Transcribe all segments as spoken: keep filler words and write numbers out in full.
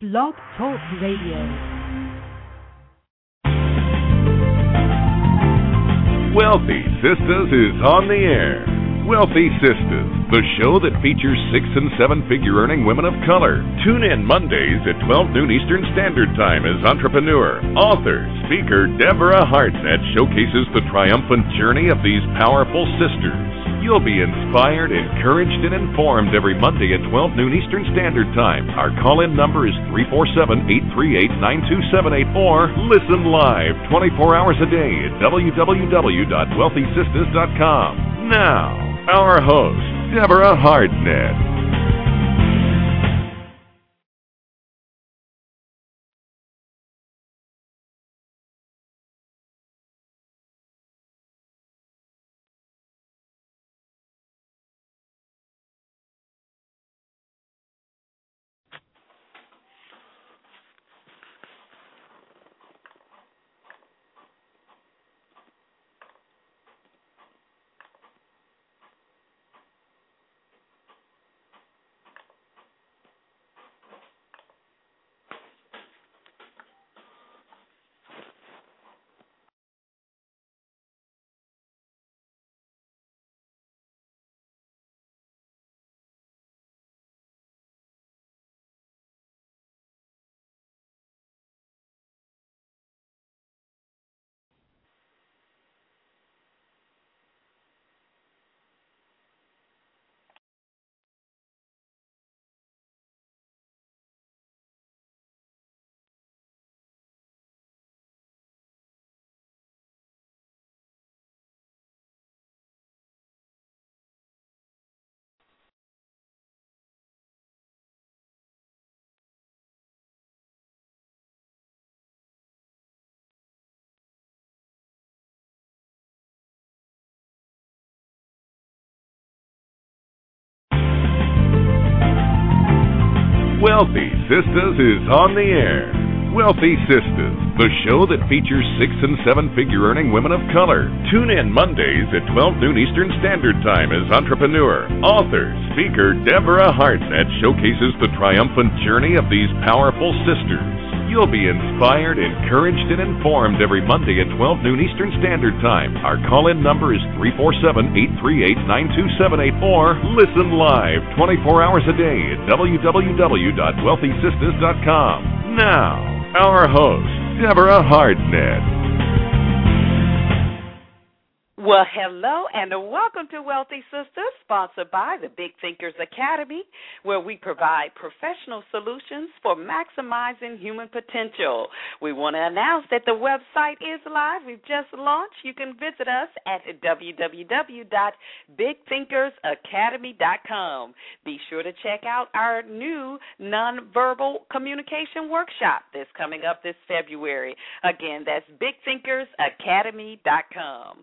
Blog Talk Radio. Wealthy Sistas is on the air. Wealthy Sistas, the show that features six and seven figure earning women of color. Tune in Mondays at twelve noon Eastern Standard Time as entrepreneur, author, speaker Deborah Hartnett showcases the triumphant journey of these powerful sisters. You'll be inspired, encouraged, and informed every Monday at twelve noon Eastern Standard Time. Our call-in number is three four seven, eight three eight, nine two seven eight or listen live twenty-four hours a day at w w w dot wealthy sistas dot com. Now, our host, Deborah Hartnett. Wealthy Sistas is on the air. Wealthy Sistas, the show that features six and seven figure earning women of color. Tune in Mondays at twelve noon Eastern Standard Time as entrepreneur, author, speaker Deborah Hartnett showcases the triumphant journey of these powerful sisters. You'll be inspired, encouraged, and informed every Monday at twelve noon Eastern Standard Time. Our call-in number is three four seven, eight three eight, nine two seven eight or listen live twenty-four hours a day at w w w dot wealthy sistas dot com. Now, our host, Deborah Hartnett. Well, hello and welcome to Wealthy Sistas, sponsored by the Big Thinkers Academy, where we provide professional solutions for maximizing human potential. We want to announce that the website is live. We've just launched. You can visit us at w w w dot big thinkers academy dot com. Be sure to check out our new nonverbal communication workshop that's coming up this February. Again, that's big thinkers academy dot com.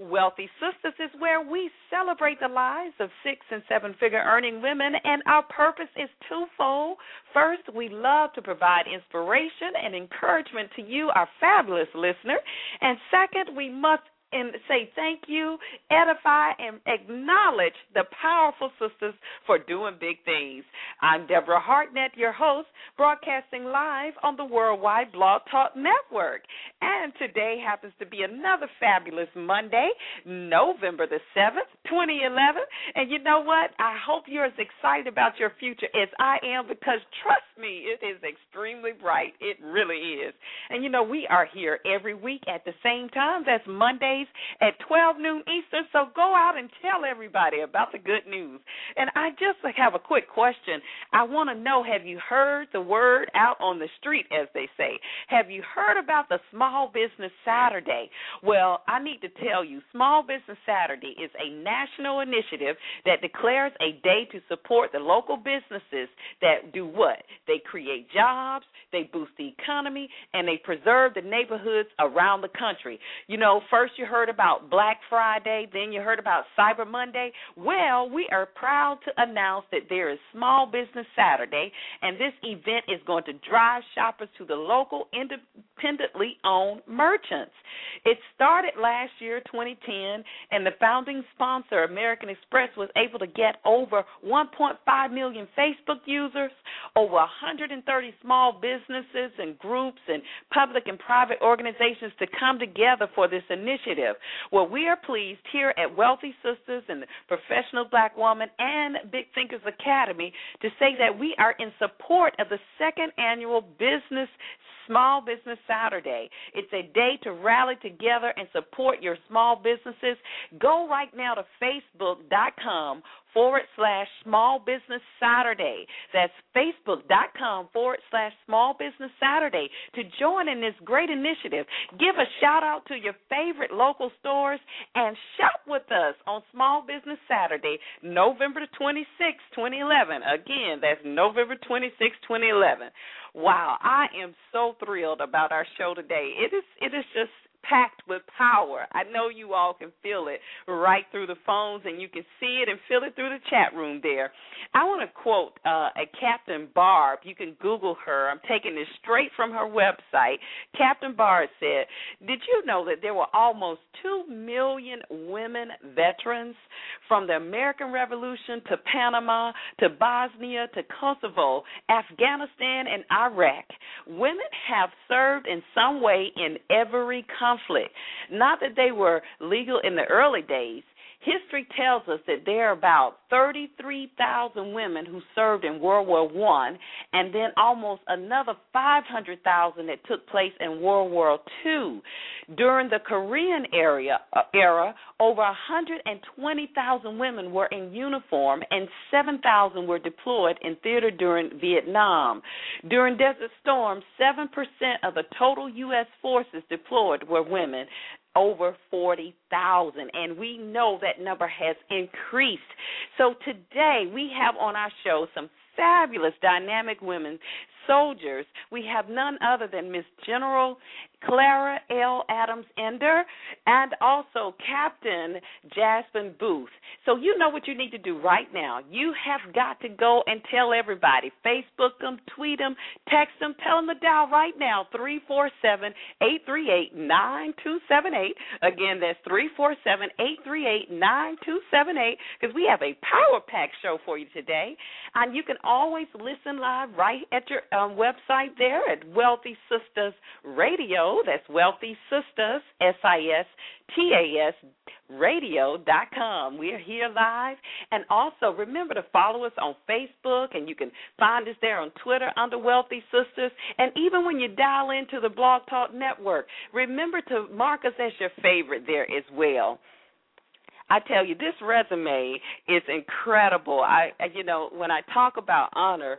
Wealthy Sistas is where we celebrate the lives of six- and seven-figure earning women, and our purpose is twofold. First, we love to provide inspiration and encouragement to you, our fabulous listener, and second, we must and say thank you, edify, and acknowledge the powerful sisters for doing big things. I'm Deborah Hartnett, your host, broadcasting live on the Worldwide Blog Talk Network. And today happens to be another fabulous Monday, November the seventh, twenty eleven. And you know what? I hope you're as excited about your future as I am, because trust me, it is extremely bright. It really is. And you know, we are here every week at the same time. That's Monday at twelve noon Eastern, so go out and tell everybody about the good news. And I just have a quick question. I want to know, have you heard the word out on the street, as they say? Have you heard about the Small Business Saturday? Well, I need to tell you, Small Business Saturday is a national initiative that declares a day to support the local businesses that do what? They create jobs, they boost the economy, and they preserve the neighborhoods around the country. You know, first you heard about Black Friday, then you heard about Cyber Monday. Well, we are proud to announce that there is Small Business Saturday, and this event is going to drive shoppers to the local independently owned merchants. It started last year, twenty ten, and the founding sponsor, American Express, was able to get over one point five million Facebook users, over one hundred thirty small businesses and groups and public and private organizations to come together for this initiative. Well, we are pleased here at Wealthy Sistas and the Professional Black Woman and Big Thinkers Academy to say that we are in support of the second annual Business Small Business Saturday. It's a day to rally together and support your small businesses. Go right now to Facebook.com forward slash Small Business Saturday. That's Facebook.com forward slash Small Business Saturday to join in this great initiative. Give a shout out to your favorite local stores and shop with us on Small Business Saturday, November twenty-sixth, twenty eleven. Again, that's November twenty-sixth, twenty eleven. Wow, I am so thrilled about our show today. It is, it is just packed with power. I know you all can feel it right through the phones, and you can see it and feel it through the chat room there. I want to quote uh, a Captain Barb. You can Google her. I'm taking this straight from her website. Captain Barb said, did you know that there were almost two million women veterans from the American Revolution to Panama to Bosnia to Kosovo, Afghanistan, and Iraq? Women have served in some way in every country. Conflict. Not that they were legal in the early days. History tells us that there are about thirty-three thousand women who served in World War One, and then almost another five hundred thousand that took place in World War Two. During the Korean era, era over one hundred twenty thousand women were in uniform, and seven thousand were deployed in theater during Vietnam. During Desert Storm, seven percent of the total U S forces deployed were women, over forty thousand, and we know that number has increased. So today we have on our show some fabulous dynamic women soldiers. We have none other than Miss General Clara L. Adams-Ender and also Captain Jaspen Boothe. So you know what you need to do right now. You have got to go and tell everybody. Facebook them, tweet them, text them, tell them to dial right now, three four seven, eight three eight, nine two seven eight. Again, that's three four seven, eight three eight, nine two seven eight, because we have a power-packed show for you today. And you can always listen live right at your um, website there at Wealthy Sistas Radio. That's Wealthy Sistas, S I S T A S, radio dot com. We are here live. And also, remember to follow us on Facebook, and you can find us there on Twitter under Wealthy Sistas. And even when you dial into the Blog Talk Network, remember to mark us as your favorite there as well. I tell you, this resume is incredible. I, you know, when I talk about honor,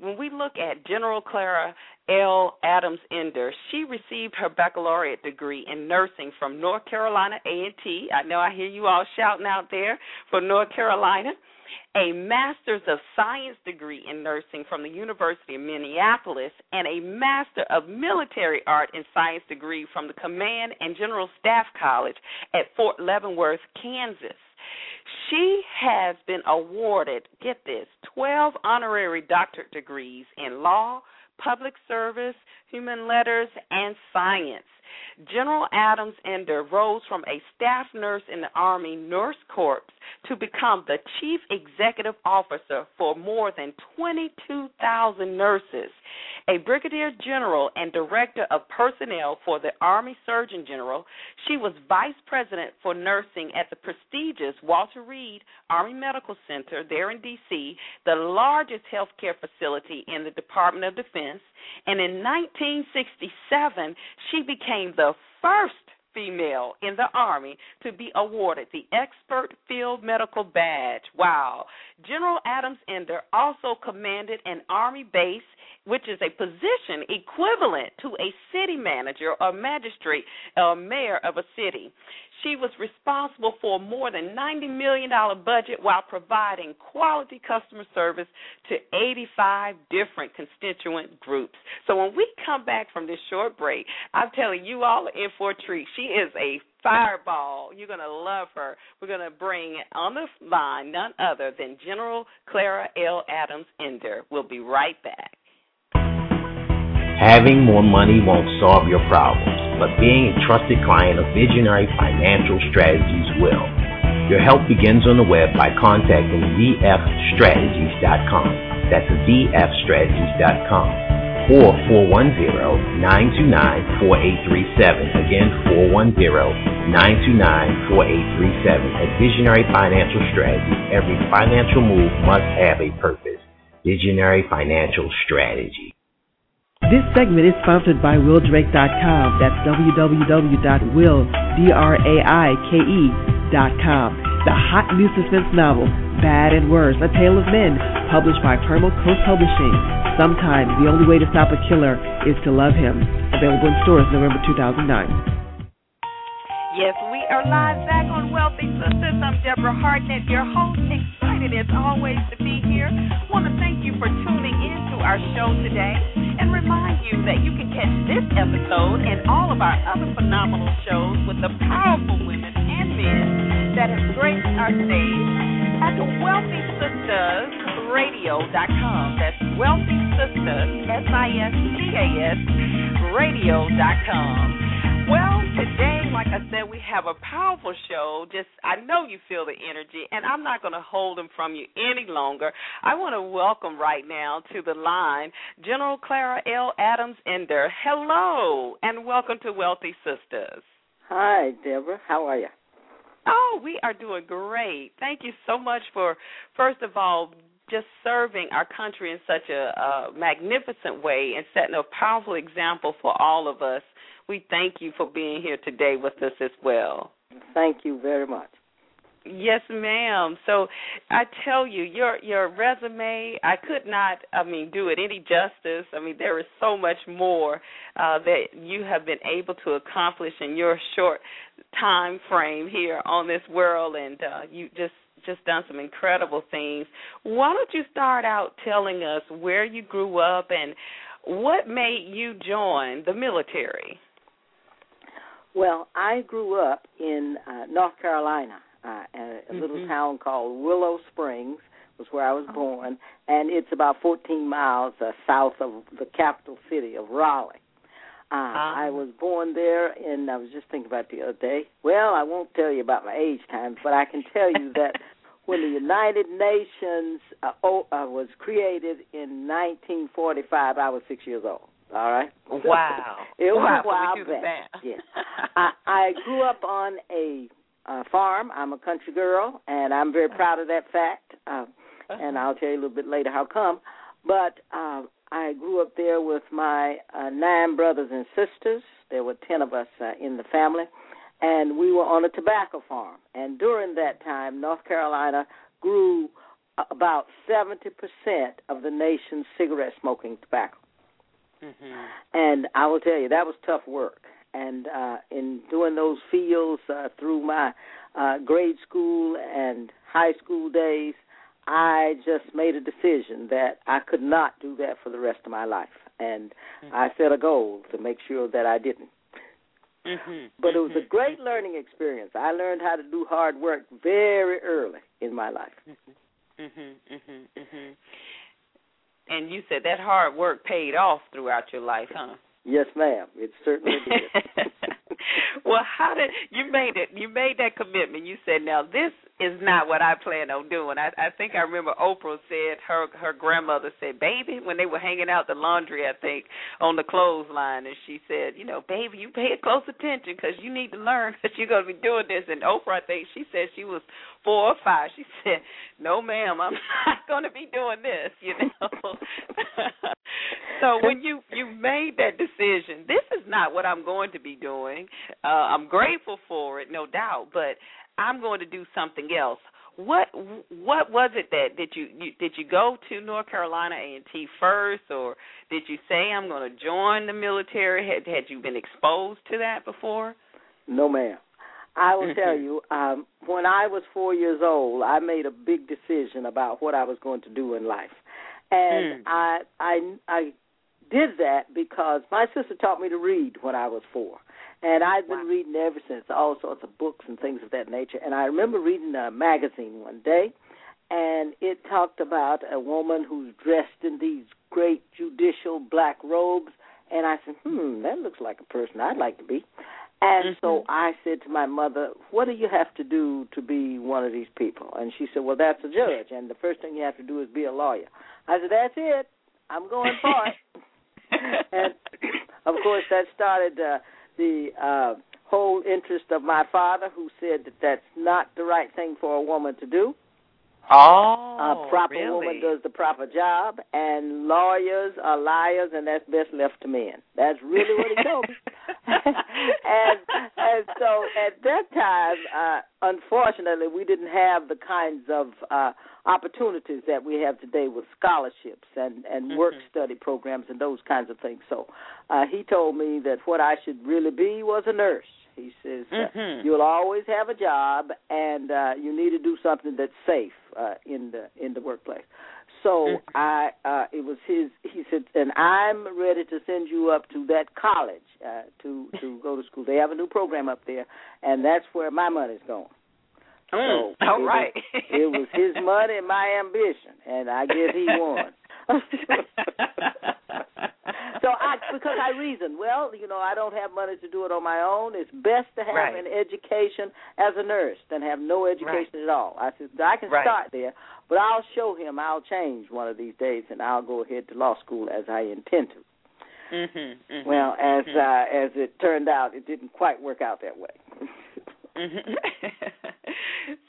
when we look at General Clara L. Adams-Ender, she received her baccalaureate degree in nursing from North Carolina A and T. I know I hear you all shouting out there for North Carolina. A Master's of Science degree in nursing from the University of Minneapolis, and a Master of Military Art and Science degree from the Command and General Staff College at Fort Leavenworth, Kansas. She has been awarded, get this, twelve honorary doctorate degrees in law, public service, human letters, and science. General Adams-Ender rose from a staff nurse in the Army Nurse Corps to become the chief executive officer for more than twenty-two thousand nurses, a brigadier general and director of personnel for the Army Surgeon General. She was vice president for nursing at the prestigious Walter Reed Army Medical Center there in D C, the largest healthcare facility in the Department of Defense, and in nineteen sixty-seven, she became the first female in the Army to be awarded the Expert Field Medical Badge. Wow. General Adams-Ender also commanded an Army base which is a position equivalent to a city manager or magistrate or mayor of a city. She was responsible for more than ninety million dollars budget while providing quality customer service to eighty-five different constituent groups. So when we come back from this short break, I'm telling you all are in for a treat. She is a fireball. You're going to love her. We're going to bring on the line none other than General Clara L. Adams-Ender. We'll be right back. Having more money won't solve your problems, but being a trusted client of Visionary Financial Strategies will. Your help begins on the web by contacting V F strategies dot com. That's V F strategies dot com. Or four one zero, nine two nine, four eight three seven. Again, four one zero, nine two nine, four eight three seven. At Visionary Financial Strategies, every financial move must have a purpose. Visionary Financial Strategies. This segment is sponsored by Will Drake dot com. That's w w w dot will drake dot com. The hot new suspense novel, Bad and Worse, A Tale of Men, published by Permal Co-Publishing. Sometimes the only way to stop a killer is to love him. Available in stores November two thousand nine. Yes, we are live back on Wealthy Sistas. I'm Deborah Hartnett, your host. Excited as always to be here. Want to thank you for tuning in to our show today. And remind you that you can catch this episode and all of our other phenomenal shows with the powerful women and men that have graced our stage at the Wealthy Sistas radio dot com. That's Wealthy Sistas, S I S T A S, radio dot com. Well, today, like I said, we have a powerful show. Just, I know you feel the energy, and I'm not going to hold them from you any longer. I want to welcome right now to the line General Clara L. Adams-Ender. Hello, and welcome to Wealthy Sistas. Hi, Deborah. How are you? Oh, we are doing great. Thank you so much for, first of all, just serving our country in such a, a magnificent way and setting a powerful example for all of us. We thank you for being here today with us as well. Thank you very much. Yes, ma'am. So I tell you, your your resume, I could not, I mean, do it any justice. I mean, there is so much more uh, that you have been able to accomplish in your short time frame here on this world, and uh, you just just done some incredible things. Why don't you start out telling us where you grew up and what made you join the military? Well, I grew up in uh, North Carolina, uh, a mm-hmm. little town called Willow Springs was where I was oh. born, and it's about fourteen miles uh, south of the capital city of Raleigh. Uh, um. I was born there, and I was just thinking about the other day. Well, I won't tell you about my age time, but I can tell you that when the United Nations uh, oh, uh, was created in nineteen forty-five, I was six years old, all right? Wow. So, it was wow, a while back. Yes. I, I grew up on a uh, farm. I'm a country girl, and I'm very proud of that fact, uh, and I'll tell you a little bit later how come. But uh, I grew up there with my uh, nine brothers and sisters. There were ten of us uh, in the family, and we were on a tobacco farm. And during that time, North Carolina grew about seventy percent of the nation's cigarette-smoking tobacco. Mm-hmm. And I will tell you, that was tough work. And uh, in doing those fields uh, through my uh, grade school and high school days, I just made a decision that I could not do that for the rest of my life. And mm-hmm. I set a goal to make sure that I didn't. Mm-hmm. But it was a great learning experience. I learned how to do hard work very early in my life. Mm-hmm. Mm-hmm. Mm-hmm. Mm-hmm. And you said that hard work paid off throughout your life, huh? Yes, ma'am. It certainly did. Well, how did you made it? You made that commitment. You said, "Now this is not what I plan on doing." I, I think I remember Oprah said her her grandmother said, "Baby," when they were hanging out the laundry, I think, on the clothesline, and she said, "You know, baby, you pay close attention because you need to learn that you're going to be doing this." And Oprah, I think, she said she was four or five. She said, "No, ma'am, I'm not going to be doing this." You know. So when you, you made that decision, this is not what I'm going to be doing. Uh, I'm grateful for it, no doubt, but I'm going to do something else. What what was it that did you, you did you go to North Carolina A and T first, or did you say I'm going to join the military? Had had you been exposed to that before? No, ma'am. I will tell you, um, when I was four years old, I made a big decision about what I was going to do in life, and mm. I I I did that because my sister taught me to read when I was four. And I've been wow. reading ever since, all sorts of books and things of that nature. And I remember reading a magazine one day, and it talked about a woman who's dressed in these great judicial black robes. And I said, hmm, that looks like a person I'd like to be. And mm-hmm. so I said to my mother, what do you have to do to be one of these people? And she said, well, that's a judge, and the first thing you have to do is be a lawyer. I said, that's it. I'm going for it. And, of course, that started uh, the uh, whole interest of my father, who said that that's not the right thing for a woman to do. Oh, a proper really? woman does the proper job, and lawyers are liars, and that's best left to men. That's really what he told me. and, and so at that time, uh, unfortunately, we didn't have the kinds of uh, opportunities that we have today with scholarships and, and work mm-hmm. study programs and those kinds of things. So uh, he told me that what I should really be was a nurse. He says, uh, mm-hmm. you'll always have a job, and uh, you need to do something that's safe uh, in the in the workplace. So mm-hmm. I, uh, it was his, he said, and I'm ready to send you up to that college uh, to, to go to school. They have a new program up there, and that's where my money's going. Mm, so all it right. Was, it was his money and my ambition, and I guess he won. So I, because I reasoned, well, you know, I don't have money to do it on my own. It's best to have right. an education as a nurse than have no education right. at all. I said, I can right. start there, but I'll show him I'll change one of these days, and I'll go ahead to law school as I intend to. Mm-hmm, mm-hmm, well, as mm-hmm. uh, as it turned out, it didn't quite work out that way. Mm-hmm.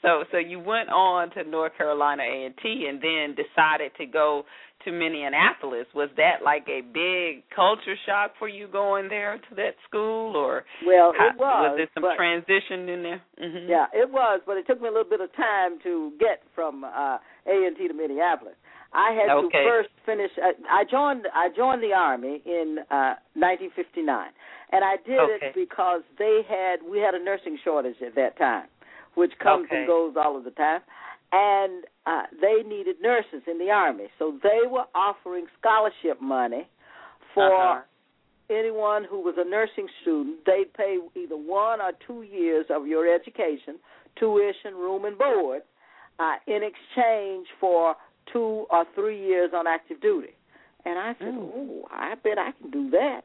So, so you went on to North Carolina A and T, and then decided to go to Minneapolis. Was that like a big culture shock for you going there to that school, or well, how, it was. Was there some but, transition in there? Mm-hmm. Yeah, it was, but it took me a little bit of time to get from uh, A and T to Minneapolis. I had okay. to first finish. Uh, I joined. I joined the Army in uh, nineteen fifty-nine, and I did okay. it because they had we had a nursing shortage at that time, which comes okay. and goes all of the time, and uh, they needed nurses in the Army, so they were offering scholarship money for uh-huh. anyone who was a nursing student. They'd pay either one or two years of your education, tuition, room, and board, uh, in exchange for two or three years on active duty. And I said, mm. oh, I bet I can do that.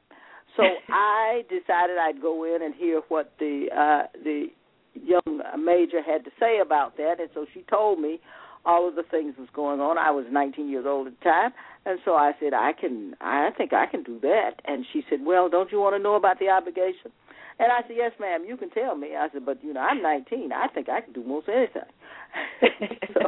So I decided I'd go in and hear what the uh, the young major had to say about that. And so she told me all of the things that was going on. I was nineteen years old at the time. And so I said, I can. I think I can do that. And she said, well, don't you want to know about the obligation? And I said, yes, ma'am, you can tell me. I said, but, you know, I'm nineteen. I think I can do most anything. So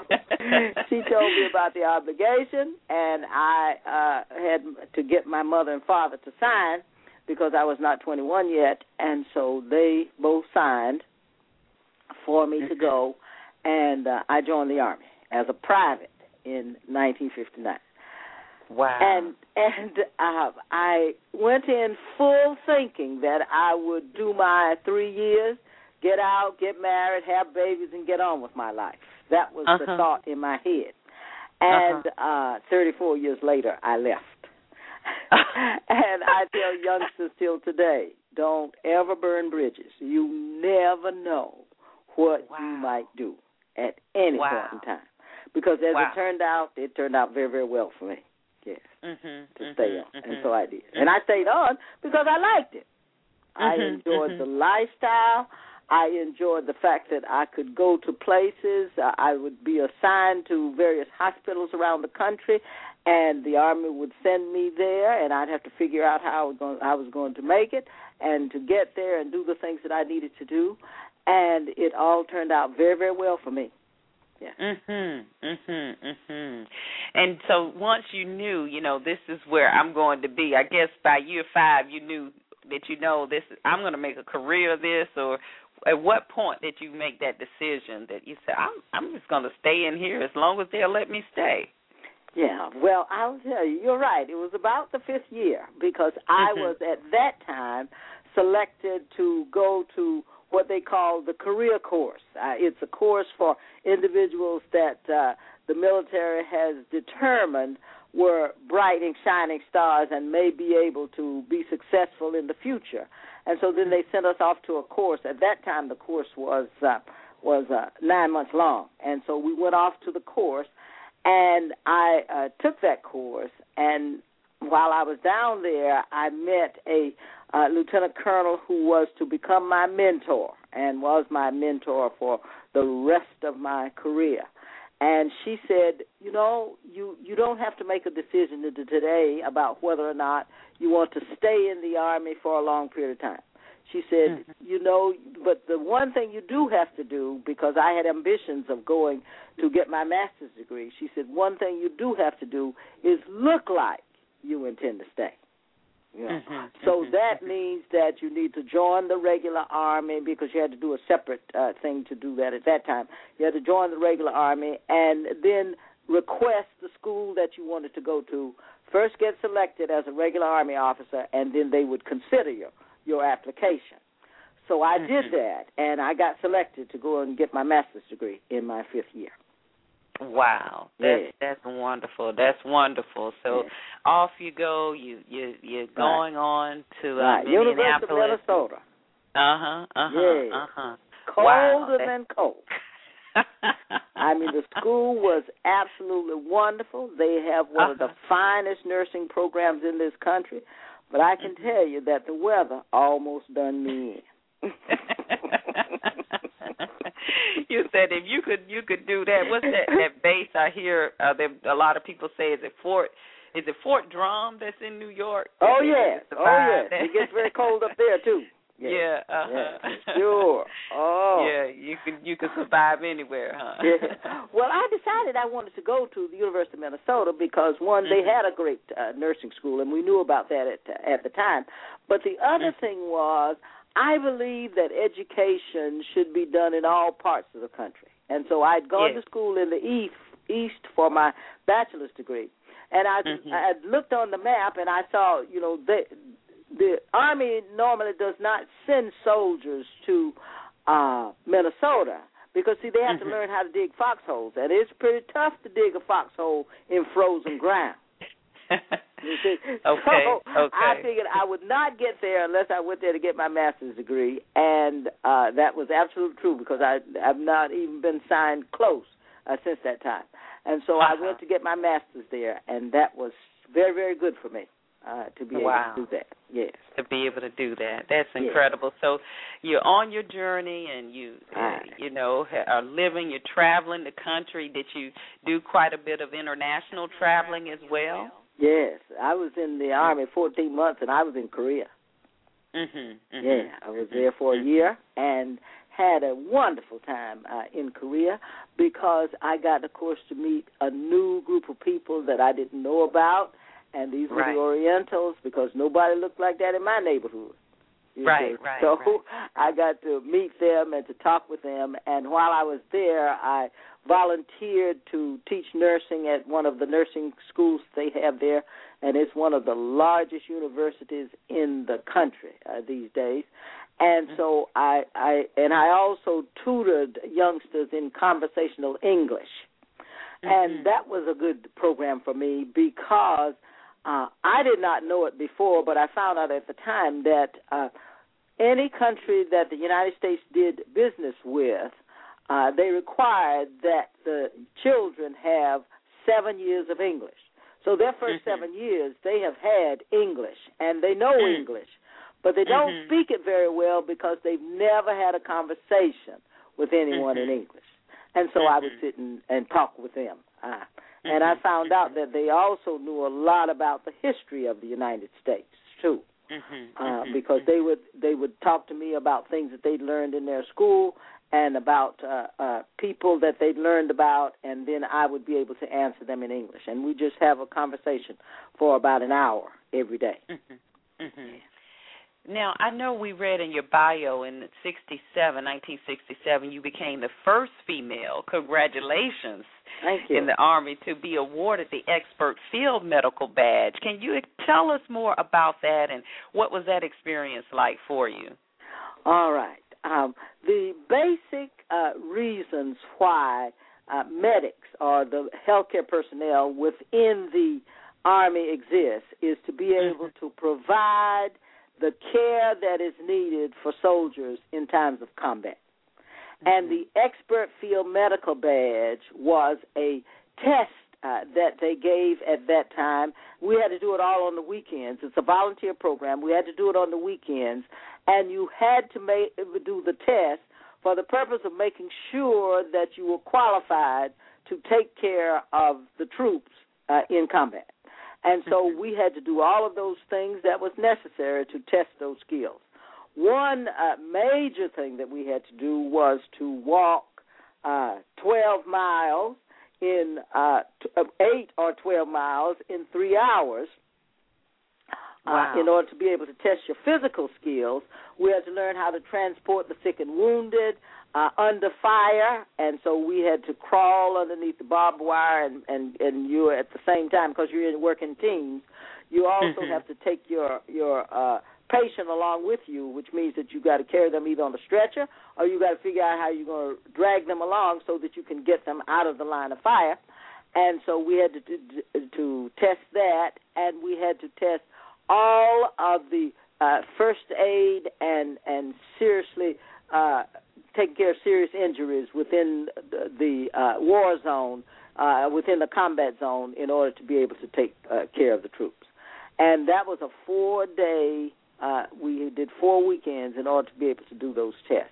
she told me about the obligation, and I uh, had to get my mother and father to sign because I was not twenty-one yet. And so they both signed for me to go, and uh, I joined the Army as a private in nineteen fifty-nine. Wow. And and uh, I went in full thinking that I would do my three years, get out, get married, have babies, and get on with my life. That was uh-huh. the thought in my head. And uh-huh. uh, thirty-four years later, I left. And I tell youngsters till today, don't ever burn bridges. You never know what wow. you might do at any wow. point in time. Because as wow. it turned out, it turned out very, very well for me. Yes, mm-hmm, to mm-hmm, stay on, mm-hmm, and so I did. Mm-hmm. And I stayed on because I liked it. Mm-hmm, I enjoyed mm-hmm. the lifestyle. I enjoyed the fact that I could go to places. Uh, I would be assigned to various hospitals around the country, and the Army would send me there, and I'd have to figure out how I was going, I was going to make it and to get there and do the things that I needed to do. And it all turned out very, very well for me. Yeah. Mhm. Mhm. Mhm. And so once you knew, you know, this is where I'm going to be. I guess by year five, you knew that you know this. I'm going to make a career of this, or at what point did you make that decision that you said, I'm, I'm just going to stay in here as long as they'll let me stay? Yeah, well, I'll tell you, you're right. It was about the fifth year because I mm-hmm. was at that time selected to go to what they call the career course. Uh, it's a course for individuals that uh, the military has determined were bright and shining stars and may be able to be successful in the future. And so then they sent us off to a course. At that time, the course was uh, was uh, nine months long. And so we went off to the course, and I uh, took that course. And while I was down there, I met a uh, lieutenant colonel who was to become my mentor and was my mentor for the rest of my career. And she said, you know, you, you don't have to make a decision today about whether or not you want to stay in the Army for a long period of time. She said, mm-hmm. you know, but the one thing you do have to do, because I had ambitions of going to get my master's degree, she said, one thing you do have to do is look like you intend to stay. You know? mm-hmm. So that means that you need to join the regular Army, because you had to do a separate uh, thing to do that at that time. You had to join the regular Army and then request the school that you wanted to go to. First get selected as a regular Army officer, and then they would consider your, your application. So I mm-hmm. did that, and I got selected to go and get my master's degree in my fifth year. Wow, that's yeah. that's wonderful. That's wonderful. So yeah. off you go. You you you're going right. on to uh, right. University of Minnesota. Uh huh. Uh huh. Yeah. Uh huh. Colder wow, than cold. I mean, the school was absolutely wonderful. They have one uh-huh. of the finest nursing programs in this country. But I can tell you that the weather almost done me in. You said if you could you could do that. What's that, that base I hear? Uh, that a lot of people say is it Fort is it Fort Drum that's in New York? Oh yes, oh yes. It gets very cold up there too. Yeah, yeah, uh-huh. yeah, sure. Oh, yeah. You could you could survive anywhere, huh? Yeah. Well, I decided I wanted to go to the University of Minnesota because one, mm-hmm. they had a great uh, nursing school, and we knew about that at at the time. But the other mm-hmm. thing was, I believe that education should be done in all parts of the country. And so I'd gone yes. to school in the east, east for my bachelor's degree, and I mm-hmm. I looked on the map and I saw, you know, they. The Army normally does not send soldiers to uh, Minnesota because, see, they have mm-hmm. to learn how to dig foxholes, and it's pretty tough to dig a foxhole in frozen ground. You see? Okay, so okay. I figured I would not get there unless I went there to get my master's degree, and uh, that was absolutely true because I have not even been signed close uh, since that time. And so uh-huh. I went to get my master's there, and that was very, very good for me. Uh, to be able wow. to do that, yes. To be able to do that, that's incredible. Yes. So you're on your journey, and you, right. uh, you know, are living. You're traveling the country. Did you do quite a bit of international traveling as well? Yes, I was in the Army fourteen months, and I was in Korea. Mm-hmm, mm-hmm, yeah, I was mm-hmm, there for mm-hmm. a year, and had a wonderful time uh, in Korea because I got, of course, to meet a new group of people that I didn't know about. And these were right. the Orientals because nobody looked like that in my neighborhood. Right, right, so right. I got to meet them and to talk with them. And while I was there, I volunteered to teach nursing at one of the nursing schools they have there. And it's one of the largest universities in the country uh, these days. And mm-hmm. so I, I and I also tutored youngsters in conversational English. Mm-hmm. And that was a good program for me because Uh, I did not know it before, but I found out at the time that uh, any country that the United States did business with, uh, they required that the children have seven years of English. So their first mm-hmm. seven years, they have had English, and they know mm-hmm. English, but they don't mm-hmm. speak it very well because they've never had a conversation with anyone mm-hmm. in English. And so mm-hmm. I would sit and, and talk with them. Uh, And I found out that they also knew a lot about the history of the United States, too, mm-hmm, uh, mm-hmm, because they would they would talk to me about things that they'd learned in their school and about uh, uh, people that they'd learned about, and then I would be able to answer them in English. And we just have a conversation for about an hour every day. Mm-hmm, mm-hmm. Yeah. Now, I know we read in your bio in sixty-seven, nineteen sixty-seven, you became the first female, congratulations, Thank you. in the Army to be awarded the Expert Field Medical Badge. Can you tell us more about that and what was that experience like for you? All right. Um, the basic uh, reasons why uh, medics or the healthcare personnel within the Army exists is to be able to provide the care that is needed for soldiers in times of combat. Mm-hmm. And the Expert Field Medical Badge was a test uh, that they gave at that time. We had to do it all on the weekends. It's a volunteer program. We had to do it on the weekends, and you had to make, do the test for the purpose of making sure that you were qualified to take care of the troops uh, in combat. And so we had to do all of those things that was necessary to test those skills. One uh, major thing that we had to do was to walk uh, twelve miles in uh, eight or twelve miles in three hours wow. uh, in order to be able to test your physical skills. We had to learn how to transport the sick and wounded uh, under fire, and so we had to crawl underneath the barbed wire, and, and, and you at the same time, because you're working teams, you also mm-hmm. have to take your, your uh, patient along with you, which means that you got to carry them either on a stretcher or you got to figure out how you're going to drag them along so that you can get them out of the line of fire. And so we had to, to, to test that, and we had to test all of the uh, first aid and, and seriously uh, taking care of serious injuries within the, the uh, war zone, uh, within the combat zone, in order to be able to take uh, care of the troops. And that was a four-day, uh, we did four weekends in order to be able to do those tests.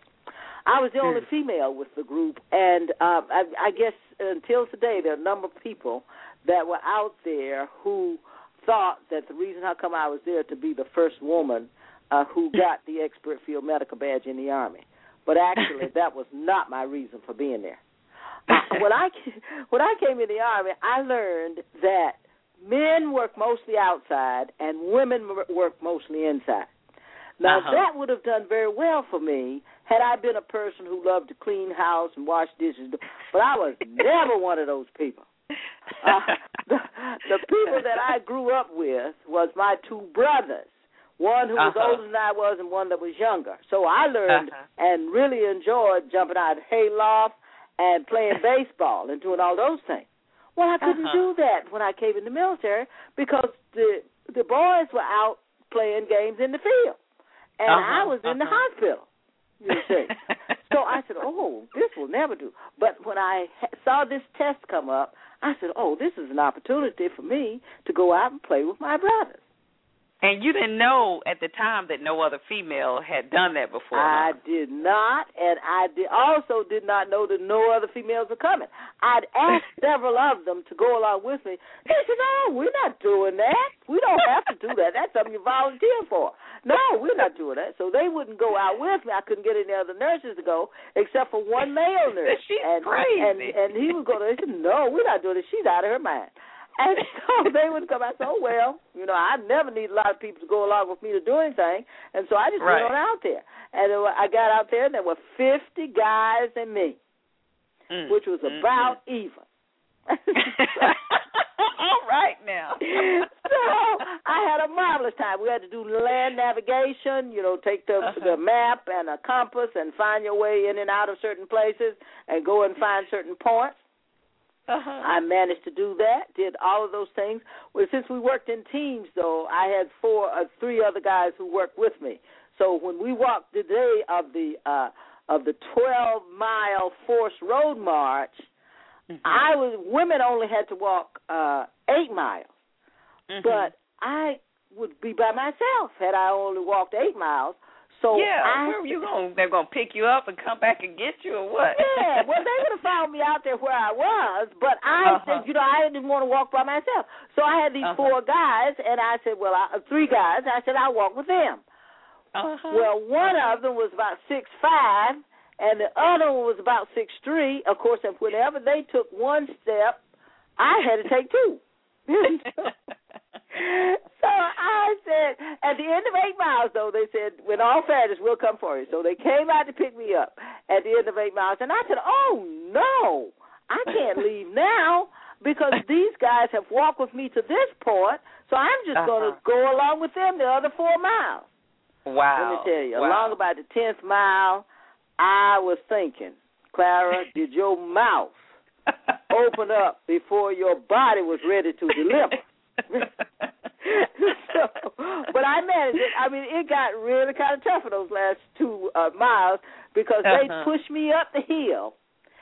I was the only female with the group, and uh, I, I guess until today there are a number of people that were out there who thought that the reason how come I was there to be the first woman uh, who got the Expert Field Medical Badge in the Army. But actually, that was not my reason for being there. Uh, when I when I came in the Army, I learned that men work mostly outside and women work mostly inside. Now, uh-huh. that would have done very well for me had I been a person who loved to clean house and wash dishes, but I was never one of those people. Uh, the, the people that I grew up with was my two brothers. One who was uh-huh. older than I was and one that was younger. So I learned uh-huh. and really enjoyed jumping out of hayloft and playing baseball and doing all those things. Well, I couldn't uh-huh. do that when I came in the military because the the boys were out playing games in the field. And uh-huh. I was in uh-huh. the hospital, you see. So I said, oh, this will never do. But when I saw this test come up, I said, oh, this is an opportunity for me to go out and play with my brothers. And you didn't know at the time that no other female had done that before. I did not, and I did also did not know that no other females were coming. I'd asked several of them to go along with me. They said, no, we're not doing that. We don't have to do that. That's something you volunteer for. No, we're not doing that. So they wouldn't go out with me. I couldn't get any other nurses to go except for one male nurse. She's and, crazy. And, and he would go, they said, no, we're not doing it. She's out of her mind. And so they would come out and say, oh, well, you know, I never need a lot of people to go along with me to do anything. And so I just right. went on out there. And I got out there, and there were fifty guys and me, mm. which was mm-hmm. about even. All right now. So I had a marvelous time. We had to do land navigation, you know, take the, uh-huh. the map and a compass and find your way in and out of certain places and go and find certain points. Uh-huh. I managed to do that, did all of those things. Well, since we worked in teams, though, I had four or three other guys who worked with me. So when we walked the day of the uh, of the twelve-mile forced road march, mm-hmm. I was women only had to walk uh, eight miles. Mm-hmm. But I would be by myself had I only walked eight miles. So yeah, I, where were you going? They're going to pick you up and come back and get you or what? Yeah, well, they would have found me out there where I was, but I uh-huh. said, you know, I didn't want to walk by myself. So I had these uh-huh. four guys, and I said, well, I, three guys, and I said, I'll walk with them. Uh-huh. Well, one uh-huh. of them was about six five, and the other one was about six three. Of course, and whenever they took one step, I had to take two. So I said, at the end of eight miles, though, they said, with all fairness, we'll come for you. So they came out to pick me up at the end of eight miles. And I said, oh, no, I can't leave now because these guys have walked with me to this point, so I'm just uh-huh. going to go along with them the other four miles. Wow. Let me tell you, wow. along about the tenth mile, I was thinking, Clara, did your mouth open up before your body was ready to deliver? So, but I managed it. I mean, it got really kind of tough for those last two uh, miles because uh-huh. they pushed me up the hill,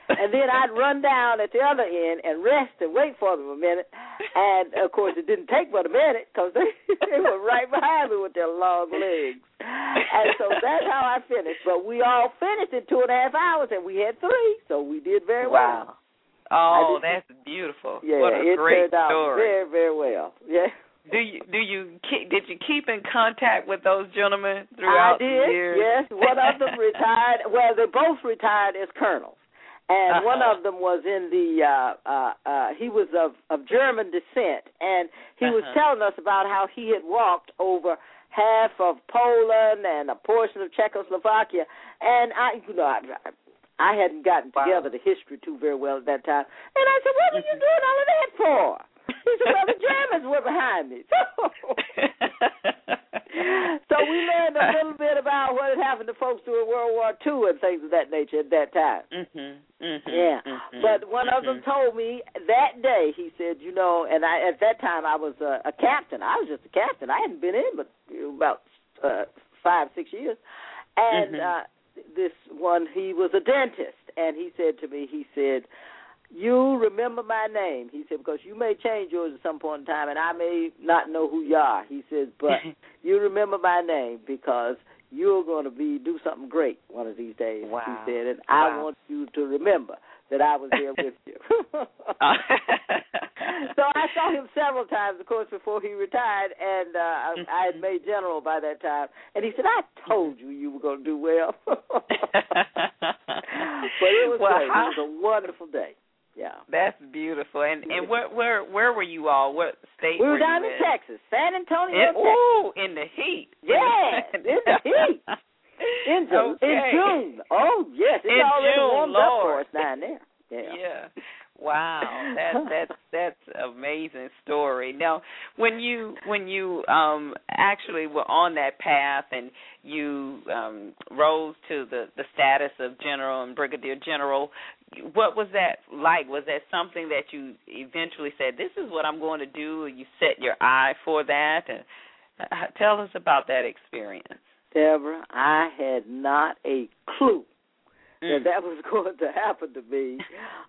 and then I'd run down at the other end and rest and wait for them a minute. And, of course, it didn't take but a minute because they, they were right behind me with their long legs. And so that's how I finished. But we all finished in two and a half hours, and we had three, so we did very wow. well. Oh, that's beautiful. Yeah, what a great story. It turned out very, very well. Yeah. Do you do you keep, did you keep in contact with those gentlemen throughout the years? I did, yes. One of them retired. Well, they both retired as colonels, and uh-huh. one of them was in the uh, uh, uh, he was of, of German descent, and he uh-huh. was telling us about how he had walked over half of Poland and a portion of Czechoslovakia, and I you know I. I I hadn't gotten together wow. the history too very well at that time. And I said, what are you doing all of that for? He said, well, the Germans were behind me. So, so we learned a little bit about what had happened to folks during World War Two and things of that nature at that time. Mm-hmm, mm-hmm, yeah. Mm-hmm, but one mm-hmm. of them told me that day, he said, you know, and I, at that time I was a, a captain. I was just a captain. I hadn't been in but about uh, five, six years. And mm-hmm. uh this one, he was a dentist, and he said to me, he said, you remember my name, he said, because you may change yours at some point in time, and I may not know who you are, he says, but you remember my name because you're going to be do something great one of these days, wow. he said, and wow. I want you to remember that I was there with you. So I saw him several times, of course, before he retired, and uh, I, I had made general by that time. And he said, I told you you were going to do well. But it was well, great. It was a wonderful day. Yeah, that's beautiful. And and where where where were you all? What state? We were, were down you in Texas, San Antonio, in, Texas. Ooh, in the heat. Yeah, in the heat. In June. Okay. In June. Oh, yes. It's in already June, warmed Lord. Up for us down there. Yeah. yeah. Wow. That, that's that's an amazing story. Now, when you when you um, actually were on that path and you um, rose to the, the status of general and brigadier general, what was that like? Was that something that you eventually said, this is what I'm going to do, and you set your eye for that? And, uh, tell us about that experience. Deborah, I had not a clue mm. that that was going to happen to me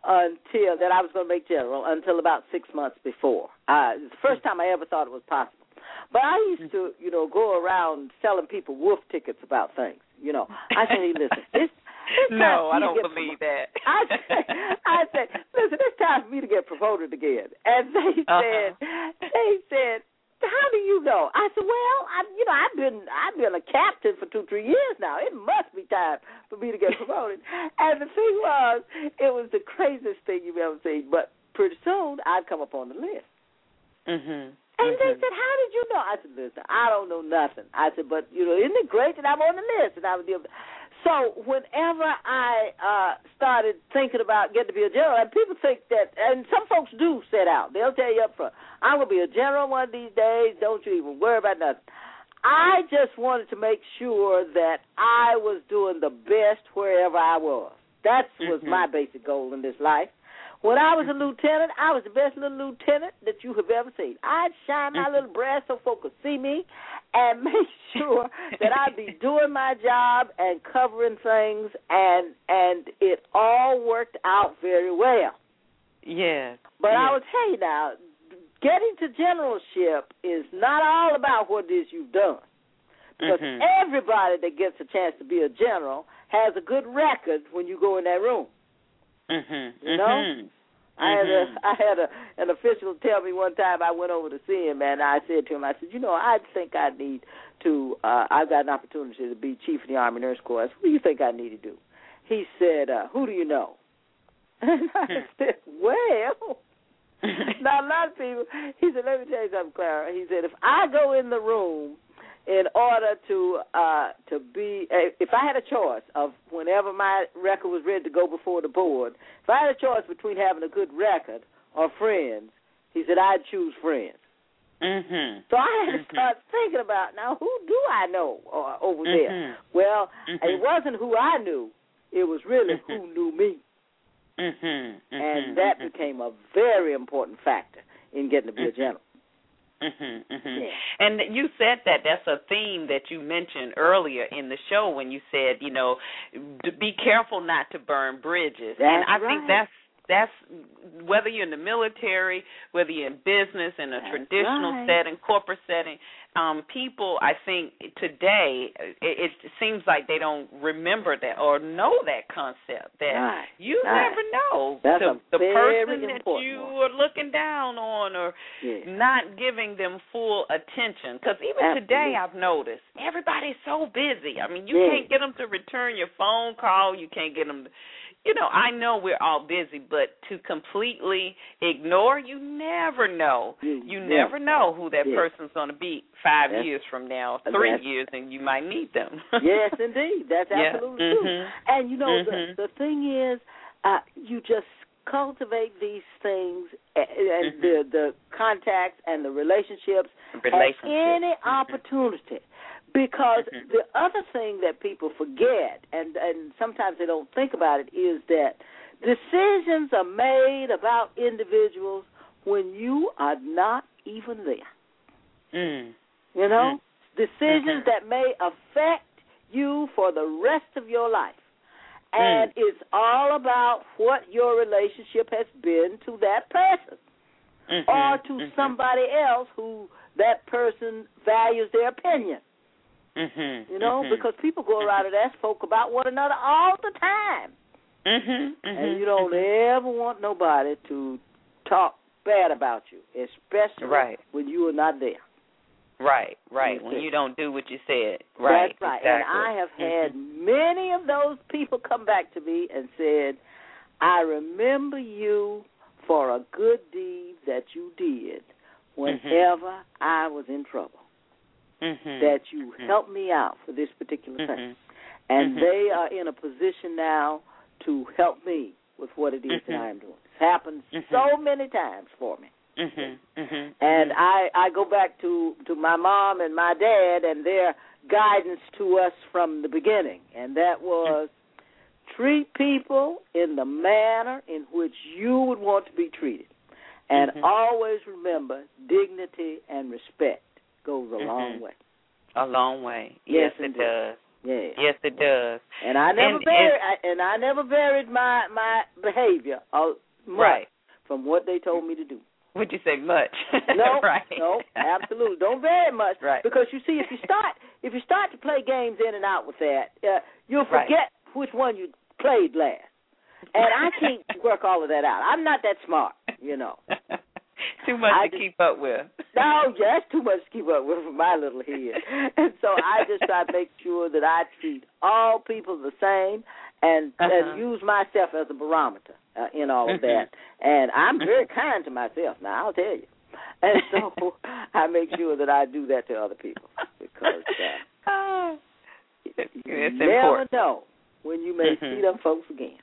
until that I was going to make general until about six months before. Uh, it was the first time I ever thought it was possible. But I used to, you know, go around selling people wolf tickets about things. You know, I said, hey, listen, this. It's no, I don't believe pro- that. I said, I said, listen, it's time for me to get promoted again. And they uh-huh. said, they said. How do you know? I said, well, I, you know, I've been I've been a captain for two, three years now. It must be time for me to get promoted. And the thing was, it was the craziest thing you've ever seen. But pretty soon, I'd come up on the list. Mm-hmm. And mm-hmm. they said, how did you know? I said, listen, I don't know nothing. I said, but, you know, isn't it great that I'm on the list? And I was able to... So whenever I uh, started thinking about getting to be a general, and people think that, and some folks do set out. They'll tell you up front, I'm going to be a general one of these days. Don't you even worry about nothing. I just wanted to make sure that I was doing the best wherever I was. That was mm-hmm. my basic goal in this life. When I was a lieutenant, I was the best little lieutenant that you have ever seen. I'd shine my little brass so folks could see me and make sure that I'd be doing my job and covering things, and and it all worked out very well. Yeah. But yeah. I will tell you now, getting to generalship is not all about what it is you've done. Because mm-hmm. everybody that gets a chance to be a general has a good record when you go in that room. Mm-hmm. You know, mm-hmm. I had a, I had a, an official tell me one time I went over to see him, and I said to him, I said, you know, I think I need to, uh, I've got an opportunity to be chief of the Army Nurse Corps. I said, what do you think I need to do? He said, uh, who do you know? And I said, well, Now, a lot of people, he said, let me tell you something, Clara. He said, if I go in the room in order to uh, to be, if I had a choice of whenever my record was ready to go before the board, if I had a choice between having a good record or friends, he said, I'd choose friends. Mm-hmm. So I had to start mm-hmm. thinking about, now, who do I know uh, over mm-hmm. there? Well, mm-hmm. it wasn't who I knew. It was really mm-hmm. who knew me. Mm-hmm. Mm-hmm. And that mm-hmm. became a very important factor in getting to be a general. Mm-hmm. Mm-hmm. Yeah. And you said that that's a theme that you mentioned earlier in the show when you said, you know, be careful not to burn bridges. That's and I right. think that's That's whether you're in the military, whether you're in business, in a That's traditional right. setting, corporate setting, um, people, I think, today, it, it seems like they don't remember that or know that concept that right. you right. never know That's the, the person that you one. Are looking down on or yeah. not giving them full attention. Because even Absolutely. Today I've noticed everybody's so busy. I mean, you yeah. can't get them to return your phone call. You can't get them to... You know, I know we're all busy, but to completely ignore, you never know. You yeah. never know who that yeah. person's going to be five that's, years from now, three years, and you might need them. Yes, indeed. That's absolutely yeah. mm-hmm. true. And, you know, mm-hmm. the, the thing is, uh, you just cultivate these things, and mm-hmm. the, the contacts and the relationships, relationships. At any mm-hmm. opportunity. Because mm-hmm. the other thing that people forget, and, and sometimes they don't think about it, is that decisions are made about individuals when you are not even there. Mm. You know? Mm. Decisions mm-hmm. that may affect you for the rest of your life. And mm. it's all about what your relationship has been to that person mm-hmm. or to mm-hmm. somebody else who that person values their opinion. Mm-hmm, you know, mm-hmm. because people go around and ask folk about one another all the time. Mm-hmm, mm-hmm, and you don't mm-hmm. ever want nobody to talk bad about you, especially right. when you are not there. Right, right, when you don't do what you said. Right, That's right. Exactly. And I have had mm-hmm. many of those people come back to me and said, I remember you for a good deed that you did whenever mm-hmm. I was in trouble. Mm-hmm. that you mm-hmm. helped me out for this particular mm-hmm. thing. And mm-hmm. they are in a position now to help me with what it is mm-hmm. that I am doing. It's happened mm-hmm. so many times for me. Mm-hmm. Mm-hmm. And I, I go back to, to my mom and my dad and their guidance to us from the beginning, and that was mm-hmm. treat people in the manner in which you would want to be treated. And mm-hmm. always remember dignity and respect. Goes a mm-hmm. long way. A long way. Yes, yes it does. Yes. yes, it does. And I never and, varied. I, and I never varied my my behavior all, right from what they told me to do. Would you say much? No, right. no, absolutely. Don't vary much. Right. Because you see, if you start if you start to play games in and out with that, uh, you'll forget right. which one you played last. And I can't work all of that out. I'm not that smart, you know. Too much I to just, keep up with. No, yeah, that's too much to keep up with for my little head. And so I just try to make sure that I treat all people the same and, uh-huh. and use myself as a barometer uh, in all of that. And I'm very kind to myself now, I'll tell you. And so I make sure that I do that to other people because uh, it's you important. Never know when you may mm-hmm. see them folks again.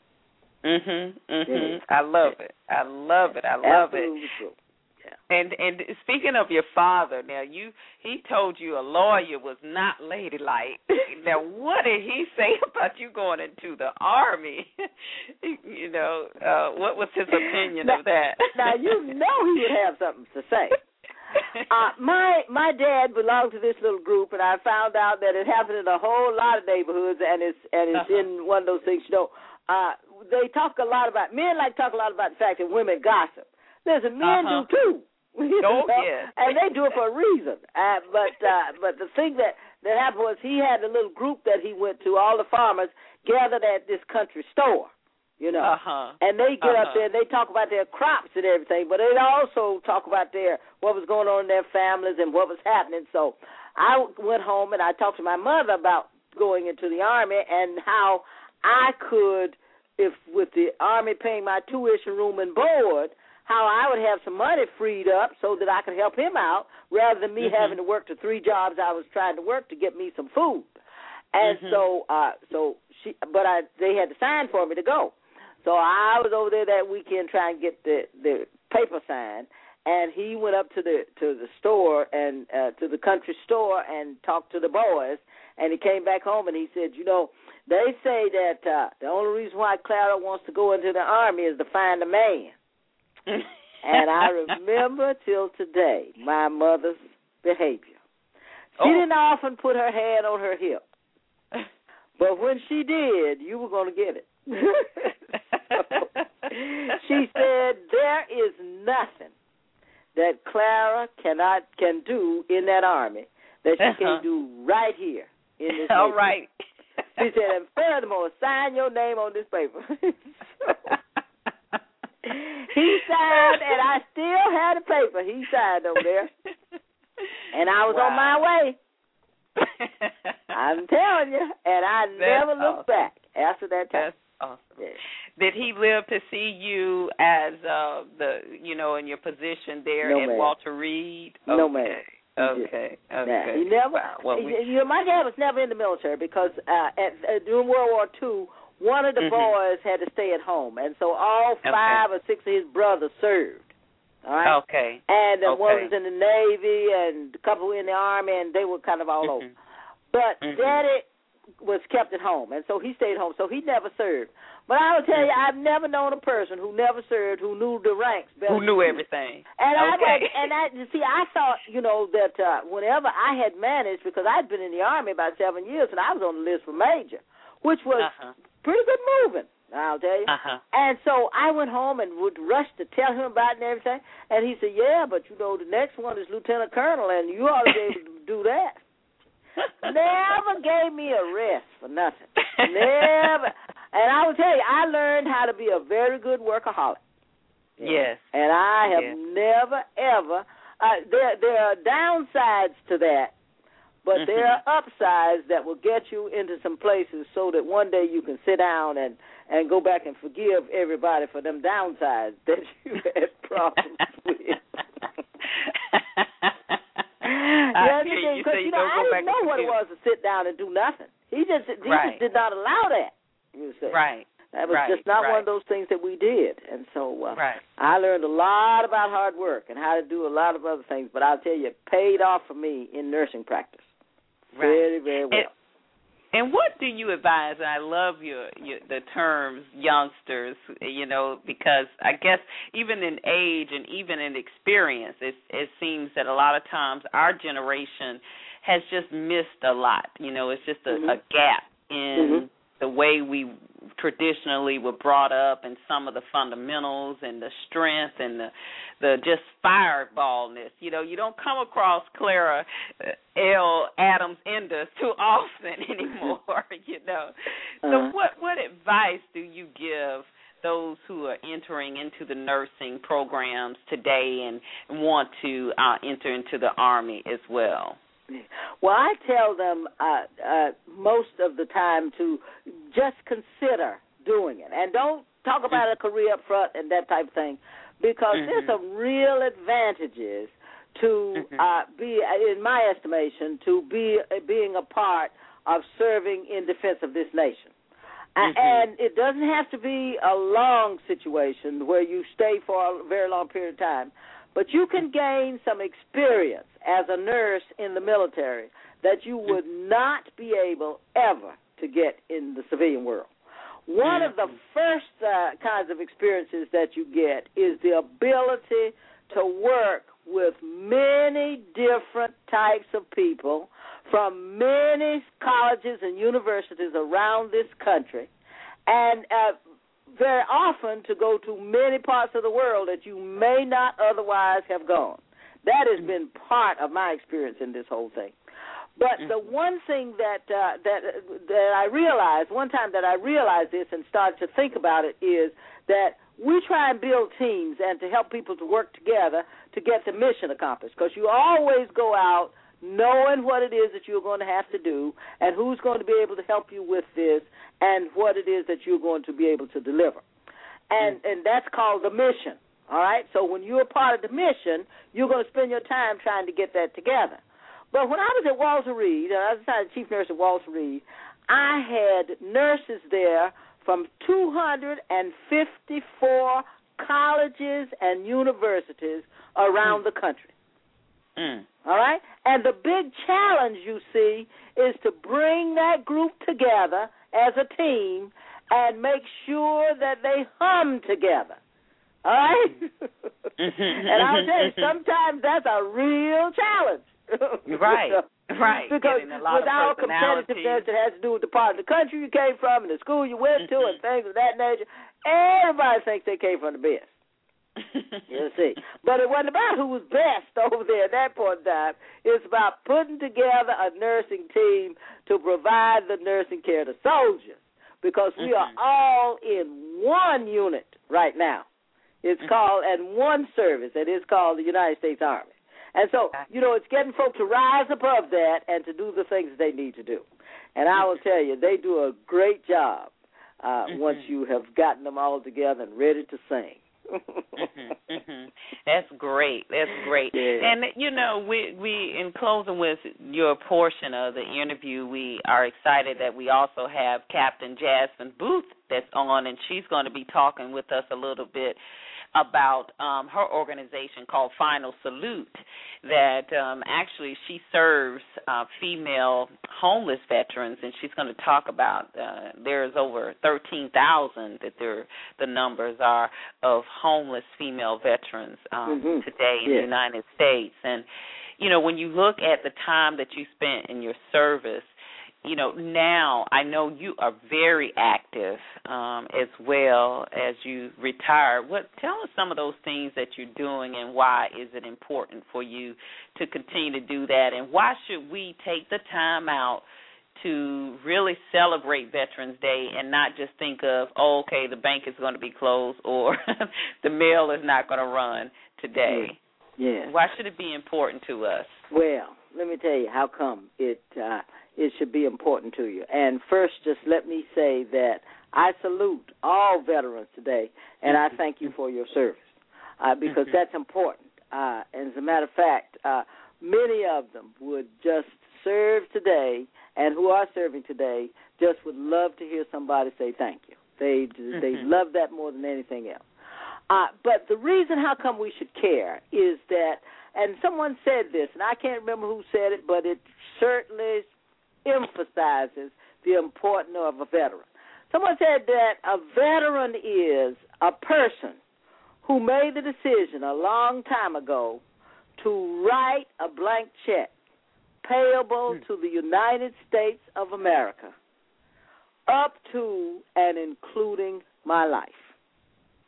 Mm-hmm, mm-hmm. Yeah. I love it. I love it. I love Absolutely it. True. And and speaking of your father, now you he told you a lawyer was not ladylike. Now what did he say about you going into the Army? You know, uh, what was his opinion now, of that? Now you know he would have something to say. Uh, my my dad belonged to this little group, and I found out that it happened in a whole lot of neighborhoods, and it's and it's uh-huh. in one of those things. You know, uh, they talk a lot about men like talk a lot about the fact that women gossip. Listen, men uh-huh. do too, you know? Oh, yeah. And they do it for a reason. Uh, but uh, but the thing that, that happened was he had a little group that he went to. All the farmers gathered at this country store, you know, uh-huh. and they get uh-huh. up there and they talk about their crops and everything, but they also talk about their what was going on in their families and what was happening. So I went home and I talked to my mother about going into the Army and how I could, if with the Army paying my tuition, room, and board, how I would have some money freed up so that I could help him out rather than me mm-hmm. having to work the three jobs I was trying to work to get me some food. And mm-hmm. so uh, so she, but I, they had to sign for me to go. So I was over there that weekend trying to get the, the paper signed, and he went up to the to the store and uh, to the country store and talked to the boys, and he came back home and he said, you know, they say that uh, the only reason why Clara wants to go into the Army is to find a man. And I remember till today my mother's behavior. She oh. didn't often put her hand on her hip. But when she did, you were going to get it. She said, there is nothing that Clara cannot can do in that Army that she uh-huh. can do right here in this All paper. Right. She said, and furthermore, sign your name on this paper. So, he signed, and I still had the paper. He signed over there. And I was wow. on my way. I'm telling you, and I That's never looked awesome. Back after that time. That's awesome. Yes. Did he live to see you as uh, the, you know, in your position there no at man. Walter Reed? Okay. No man. Okay. Okay. Now, he never. Wow. Well, we, you know, my dad was never in the military because uh, at, uh, during World War Two, one of the mm-hmm. boys had to stay at home, and so all five okay. or six of his brothers served. All right? Okay. And uh, okay. one was in the Navy and a couple in the Army, and they were kind of all mm-hmm. over. But mm-hmm. Daddy was kept at home, and so he stayed home, so he never served. But I will tell mm-hmm. you, I've never known a person who never served, who knew the ranks better. Who knew everything. And okay. I and I see, I thought, you know, that uh, whenever I had managed, because I'd been in the Army about seven years, and I was on the list for major, which was uh-huh. pretty good moving. I'll tell you. Uh-huh. And so I went home and would rush to tell him about it and everything. And he said, yeah, but, you know, the next one is Lieutenant Colonel, and you ought to be able to do that. Never gave me a rest for nothing. Never. And I will tell you, I learned how to be a very good workaholic. Yes. Know? And I have yes. never, ever. Uh, there, there are downsides to that, but mm-hmm. there are upsides that will get you into some places so that one day you can sit down and, and go back and forgive everybody for them downsides that you had problems with. I hear you say you don't go back and forgive. I didn't know what it was to sit down and do nothing. He just he right. just did not allow that. You see. Right. That was right. just not right. one of those things that we did. And so uh, right. I learned a lot about hard work and how to do a lot of other things. But I'll tell you, it paid off for me in nursing practice. Right. Very, very well. It, And what do you advise? And I love your, your the terms youngsters, you know, because I guess even in age and even in experience, it, it seems that a lot of times our generation has just missed a lot. You know, it's just a, mm-hmm. a gap in mm-hmm. the way we traditionally were brought up and some of the fundamentals and the strength and the, the just fireballness. You know, you don't come across Clara L. Adams-Ender too often anymore, you know. So uh-huh. what, what advice do you give those who are entering into the nursing programs today and want to uh, enter into the Army as well? Well, I tell them uh, uh, most of the time to just consider doing it. And don't talk about a career up front and that type of thing because mm-hmm. there's some real advantages to mm-hmm. uh, be, in my estimation, to be uh, being a part of serving in defense of this nation. Mm-hmm. And it doesn't have to be a long situation where you stay for a very long period of time. But you can gain some experience as a nurse in the military that you would not be able ever to get in the civilian world. One of the first uh, kinds of experiences that you get is the ability to work with many different types of people from many colleges and universities around this country and uh very often to go to many parts of the world that you may not otherwise have gone. That has been part of my experience in this whole thing. But the one thing that uh, that that I realized, one time that I realized this and started to think about it is that we try and build teams and to help people to work together to get the mission accomplished because you always go out knowing what it is that you're going to have to do and who's going to be able to help you with this and what it is that you're going to be able to deliver. And mm-hmm. and that's called the mission. all right? So when you're a part of the mission, you're going to spend your time trying to get that together. But when I was at Walter Reed, and I was the chief nurse at Walter Reed, I had nurses there from two hundred fifty-four colleges and universities around mm. the country. Mm. All right? And the big challenge, you see, is to bring that group together as a team and make sure that they hum together. All right? And I'll tell you, sometimes that's a real challenge. Right, right. Because with our competitiveness, it has to do with the part of the country you came from and the school you went to and things of that nature. Everybody thinks they came from the best. You see. But it wasn't about who was best over there at that point in time. It's about putting together a nursing team to provide the nursing care to soldiers, because we mm-hmm. are all in one unit right now. It's mm-hmm. called, and one service, and it's called the United States Army. And so, you know, it's getting folk to rise above that and to do the things they need to do. And I will tell you, they do a great job uh, mm-hmm. once you have gotten them all together and ready to sing. mm-hmm, mm-hmm. That's great. That's great. Yeah. And, you know, we, we in closing with your portion of the interview, we are excited that we also have Captain Jaspen Boothe that's on, and she's going to be talking with us a little bit about um, her organization called Final Salute, that um, actually she serves uh, female homeless veterans, and she's going to talk about uh, there's over thirteen thousand that there, the numbers are of homeless female veterans um, mm-hmm. today in yeah. the United States. And, you know, when you look at the time that you spent in your service, you know, now I know you are very active um, as well as you retire. What, tell us some of those things that you're doing and why is it important for you to continue to do that, and why should we take the time out to really celebrate Veterans Day and not just think of, oh, okay, the bank is going to be closed or the mail is not going to run today. Yeah. Why should it be important to us? Well, let me tell you how come it uh, it should be important to you. And first, just let me say that I salute all veterans today, and I thank you for your service uh, because that's important. Uh, and as a matter of fact, uh, many of them would just serve today and who are serving today just would love to hear somebody say thank you. They, they love that more than anything else. Uh, but the reason how come we should care is that, and someone said this, and I can't remember who said it, but it certainly emphasizes the importance of a veteran. Someone said that a veteran is a person who made the decision a long time ago to write a blank check payable to the United States of America up to and including my life.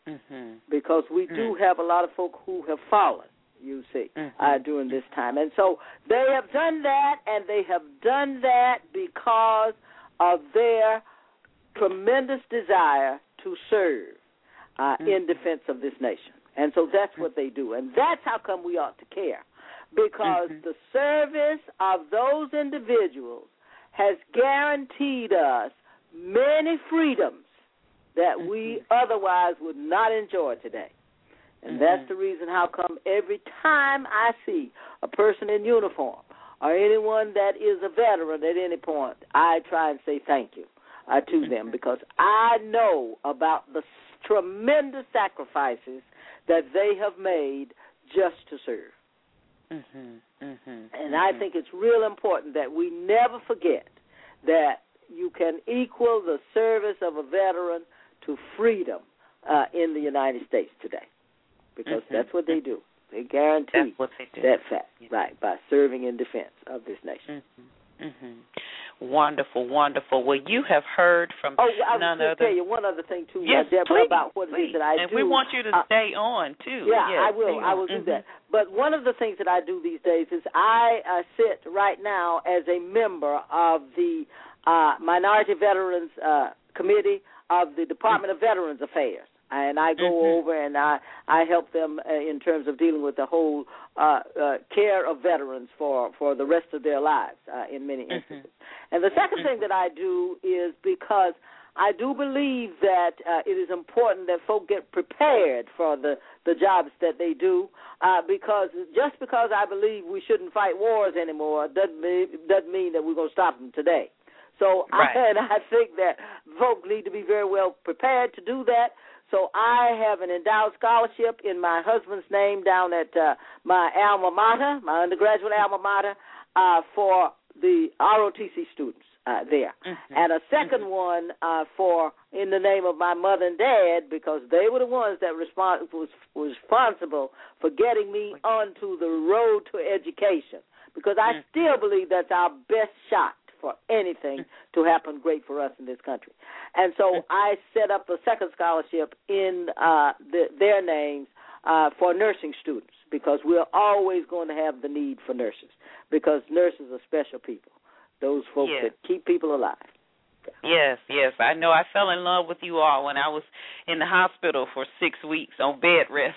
Mm-hmm. Because we mm-hmm. do have a lot of folk who have fallen, you see, mm-hmm. uh, during this time. And so they have done that, and they have done that because of their tremendous desire to serve uh, mm-hmm. in defense of this nation. And so that's what they do. And that's how come we ought to care, because mm-hmm. the service of those individuals has guaranteed us many freedoms that we otherwise would not enjoy today. And mm-hmm. that's the reason how come every time I see a person in uniform or anyone that is a veteran at any point, I try and say thank you uh, to mm-hmm. them, because I know about the tremendous sacrifices that they have made just to serve. Mm-hmm. Mm-hmm. And I think it's real important that we never forget that you can equal the service of a veteran to freedom uh, in the United States today, because mm-hmm. that's what they do. They guarantee they that fact, yeah. right, by serving in defense of this nation. Mm-hmm. Mm-hmm. Wonderful, wonderful. Well, you have heard from oh, yeah, I was none going to other... tell you one other thing, too, yes, Deborah, please, about what please. It is that I and do. And we want you to uh, stay on, too. Yeah, yes, I will. I will mm-hmm. do that. But one of the things that I do these days is I uh, sit right now as a member of the uh, Minority Veterans uh, Committee of the Department of Veterans Affairs. And I go mm-hmm. over and I, I help them uh, in terms of dealing with the whole uh, uh, care of veterans for, for the rest of their lives uh, in many instances. Mm-hmm. And the second mm-hmm. thing that I do is because I do believe that uh, it is important that folk get prepared for the, the jobs that they do, uh, because just because I believe we shouldn't fight wars anymore doesn't mean, doesn't mean that we're going to stop them today. So right. I, and I think that folk need to be very well prepared to do that. So I have an endowed scholarship in my husband's name down at uh, my alma mater, my undergraduate alma mater, uh, for the R O T C students uh, there. Mm-hmm. And a second mm-hmm. one uh, for in the name of my mother and dad, because they were the ones that respons- was, was responsible for getting me onto the road to education, because I mm-hmm. still believe that's our best shot for anything to happen great for us in this country. And so I set up a second scholarship in uh, the, their names uh, for nursing students, because we're always going to have the need for nurses, because nurses are special people, those folks yes. that keep people alive. Yes, yes. I know I fell in love with you all when I was in the hospital for six weeks on bed rest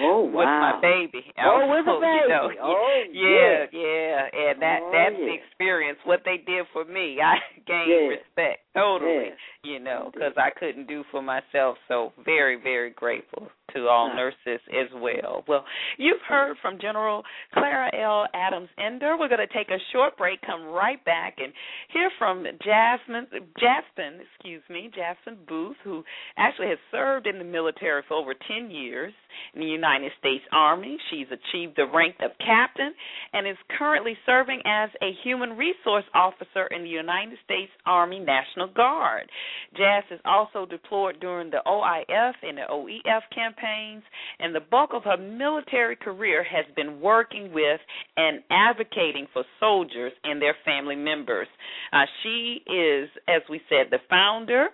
oh, wow. with my baby. I oh, was, with a baby. You know, oh, yeah, yes. yeah. And that, oh, that's yes. the experience. What they did for me, I gained yes. respect totally, yes. you know, because I couldn't do for myself. So very, very grateful to all wow. nurses as well. Well, you've heard from General Clara L. Adams-Ender. We're going to take a short break, come right back, and hear from Jaspen, Jaspen, excuse me, Jaspen Boothe, who actually has served in the military for over ten years in the United States Army. She's achieved the rank of captain and is currently serving as a human resource officer in the United States Army National Guard. Jas is also deployed during the O I F and the O E F campaigns, and the bulk of her military career has been working with and advocating for soldiers and their family members. Uh, she is, as we said, the founder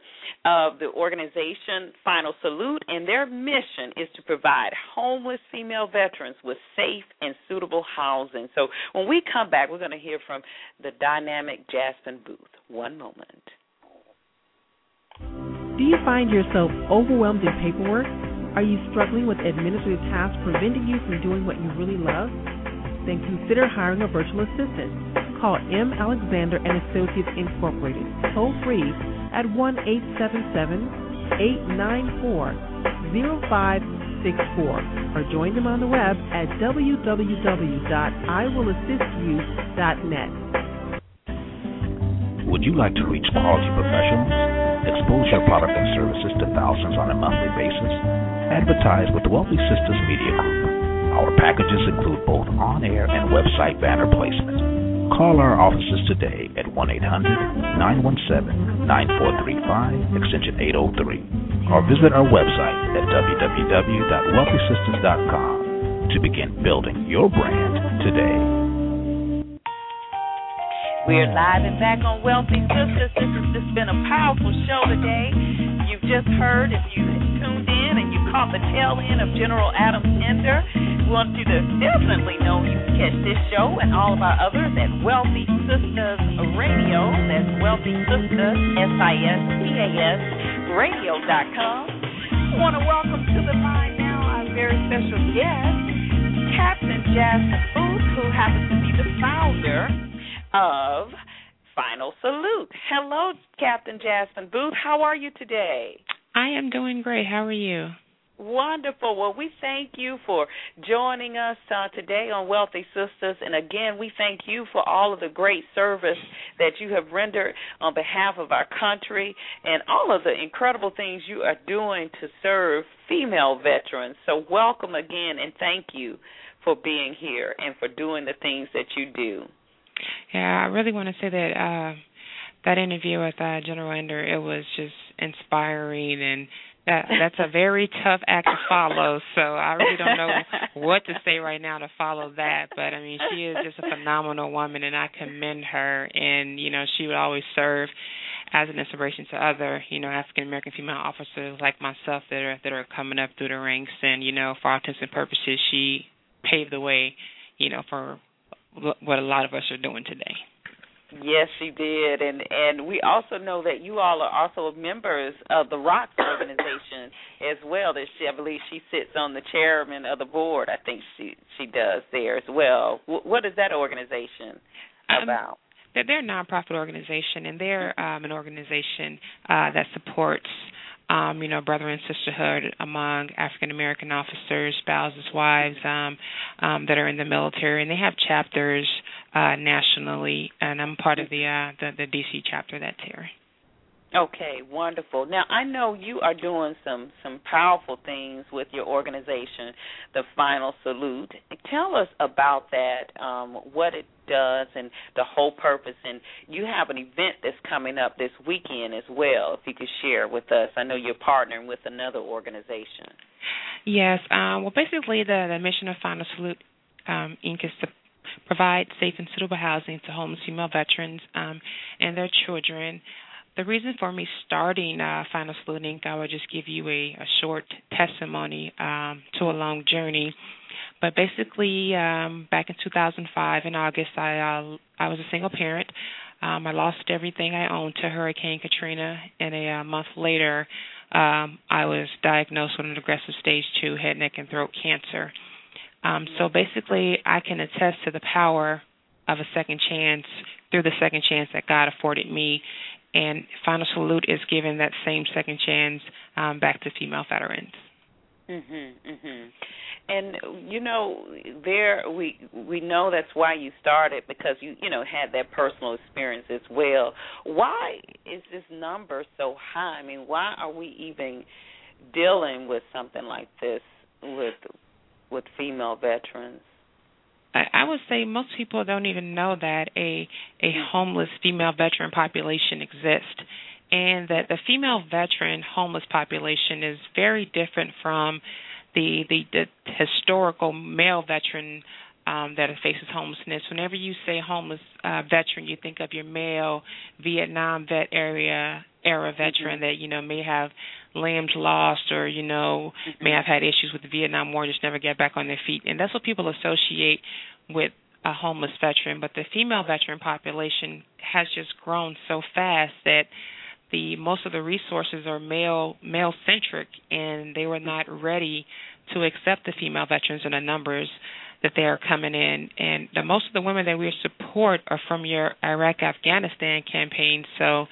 of the organization Final Salute, and their mission is to provide homeless female veterans with safe and suitable housing. So when we come back, we're going to hear from the dynamic Jaspen Boothe. One moment. Do you find yourself overwhelmed in paperwork? Are you struggling with administrative tasks preventing you from doing what you really love? Then consider hiring a virtual assistant. Call M. Alexander and Associates Incorporated, toll free at one eight seven seven, eight nine four, zero five six four, or join them on the web at w w w dot i will assist you dot net. Would you like to reach quality professionals? Expose your product and services to thousands on a monthly basis? Advertise with Wealthy Sistas Media Group. Our packages include both on-air and website banner placement. Call our offices today at one eight hundred, nine one seven, nine four three five, extension eight oh three, or visit our website at w w w dot wealthy sistas dot com to begin building your brand today. We're live and back on Wealthy Sistas. This has just been a powerful show today. You've just heard, if you tuned in and you caught the tail end of General Adams-Ender, we want you to definitely know you can catch this show and all of our others at Wealthy Sistas Radio. That's Wealthy Sistas, S I S T A S, radio dot com. I want to welcome to the line now our very special guest, Captain Jaspen Boothe, who happens to be the founder of Final Salute. Hello, Captain Jaspen Boothe. How are you today? I am doing great. How are you? Wonderful. Well, we thank you for joining us uh, today on Wealthy Sistas. And again, we thank you for all of the great service that you have rendered on behalf of our country and all of the incredible things you are doing to serve female veterans. So welcome again, and thank you for being here and for doing the things that you do. Yeah, I really want to say that uh, that interview with uh, General Ender, it was just inspiring, and that, that's a very tough act to follow, so I really don't know what to say right now to follow that, but, I mean, she is just a phenomenal woman, and I commend her, and, you know, she would always serve as an inspiration to other, you know, African-American female officers like myself that are, that are coming up through the ranks, and, you know, for all intents and purposes, she paved the way, you know, for what a lot of us are doing today. Yes, she did, and and we also know that you all are also members of the R O T C organization as well. That she, I believe, she sits on the chairman of the board. I think she she does there as well. W- what is that organization about? Um, that they're a nonprofit organization, and they're um, an organization uh, that supports Um, you know, brother and sisterhood among African American officers, spouses, wives um, um, that are in the military, and they have chapters uh, nationally. And I'm part of the uh, the, the D C chapter of that, Terry. Okay, wonderful. Now, I know you are doing some, some powerful things with your organization, the Final Salute. Tell us about that, um, what it does and the whole purpose. And you have an event that's coming up this weekend as well, if you could share with us. I know you're partnering with another organization. Yes. Um, well, basically, the, the mission of Final Salute, um, Incorporated is to provide safe and suitable housing to homeless female veterans um, and their children. The reason for me starting uh, Final Salute, Incorporated, I will just give you a, a short testimony um, to a long journey. But basically, um, back in two thousand five, in August, I uh, I was a single parent. Um, I lost everything I owned to Hurricane Katrina, and a uh, month later, um, I was diagnosed with an aggressive stage two head, neck, and throat cancer. Um, so basically, I can attest to the power of a second chance through the second chance that God afforded me. And Final Salute is giving that same second chance um, back to female veterans. Mm-hmm, mm-hmm. And, you know, there we we know that's why you started, because you, you know, had that personal experience as well. Why is this number so high? I mean, why are we even dealing with something like this with with female veterans? I would say most people don't even know that a a homeless female veteran population exists, and that the female veteran homeless population is very different from the the, the historical male veteran um, that faces homelessness. Whenever you say homeless uh, veteran, you think of your male Vietnam vet area era veteran mm-hmm. that, you know, may have limbs lost or, you know, mm-hmm. may have had issues with the Vietnam War, just never get back on their feet. And that's what people associate with a homeless veteran. But the female veteran population has just grown so fast that the most of the resources are male male-centric, and they were not ready to accept the female veterans in the numbers that they are coming in. And the most of the women that we support are from your Iraq, Afghanistan campaign. So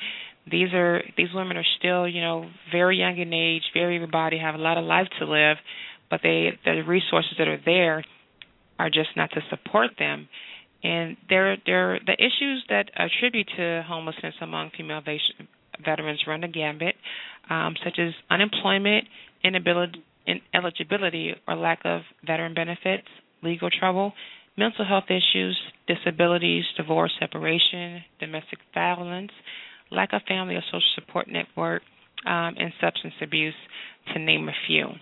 These are these women are still, you know, very young in age, very body, have a lot of life to live, but they the resources that are there are just not to support them. And there, there the issues that attribute to homelessness among female veterans run the gambit, um, such as unemployment, inability, ineligibility, or lack of veteran benefits, legal trouble, mental health issues, disabilities, divorce, separation, domestic violence, lack of family or social support network, um, and substance abuse, to name a few. Um,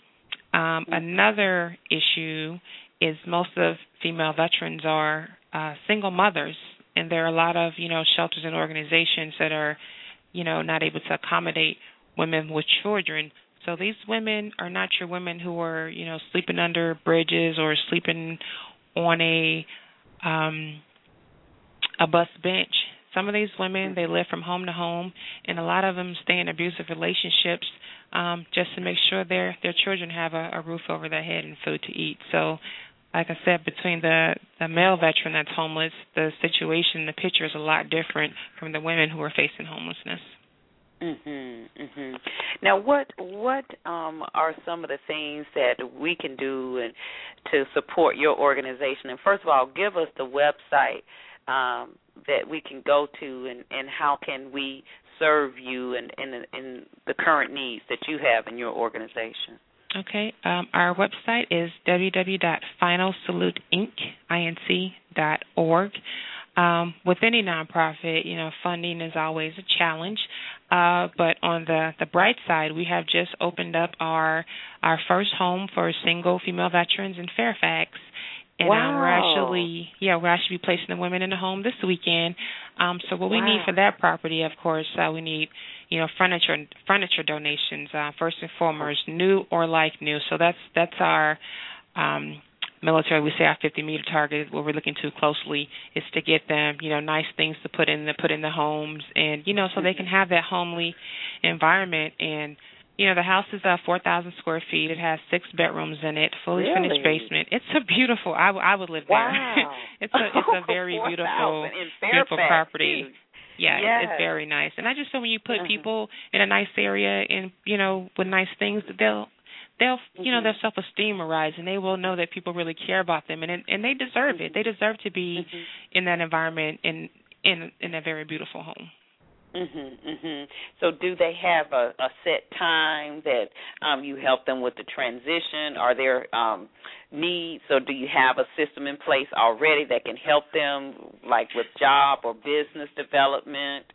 mm-hmm. Another issue is most of female veterans are uh, single mothers, and there are a lot of, you know, shelters and organizations that are, you know, not able to accommodate women with children. So these women are not your women who are, you know, sleeping under bridges or sleeping on a um, a bus bench. Some of these women, they live from home to home, and a lot of them stay in abusive relationships um, just to make sure their, their children have a, a roof over their head and food to eat. So, like I said, between the, the male veteran that's homeless, the situation, the picture is a lot different from the women who are facing homelessness. Mhm, mhm. Now, what what um, are some of the things that we can do and to support your organization? And first of all, give us the website Um, that we can go to, and, and how can we serve you in, in, in the current needs that you have in your organization? Okay. Um, our website is w w w dot final salute inc dot org. Um, with any nonprofit, you know, funding is always a challenge. Uh, but on the, the bright side, we have just opened up our our first home for single female veterans in Fairfax. And wow. um, we're actually, yeah, we're actually placing the women in the home this weekend. Um, so what we wow. need for that property, of course, uh, we need, you know, furniture furniture donations uh, first and foremost, new or like new. So that's that's our um, military. We say our fifty meter target. What we're looking to closely is to get them, you know, nice things to put in the put in the homes, and you know, so mm-hmm. they can have that homely environment and You know, the house is uh, four thousand square feet. It has six bedrooms in it, fully really? Finished basement. It's a beautiful, I, w- I would live there. Wow. it's, a, it's a very beautiful, beautiful property. Dude. Yeah, yes. it's, it's very nice. And I just feel when you put mm-hmm. people in a nice area and, you know, with nice things, they'll, they'll mm-hmm. you know, their self-esteem will rise, and they will know that people really care about them, and and they deserve mm-hmm. it. They deserve to be mm-hmm. in that environment in, in, in a very beautiful home. Mhm, mhm. So, do they have a, a set time that um, you help them with the transition? Are there um, needs, or do you have a system in place already that can help them, like with job or business development?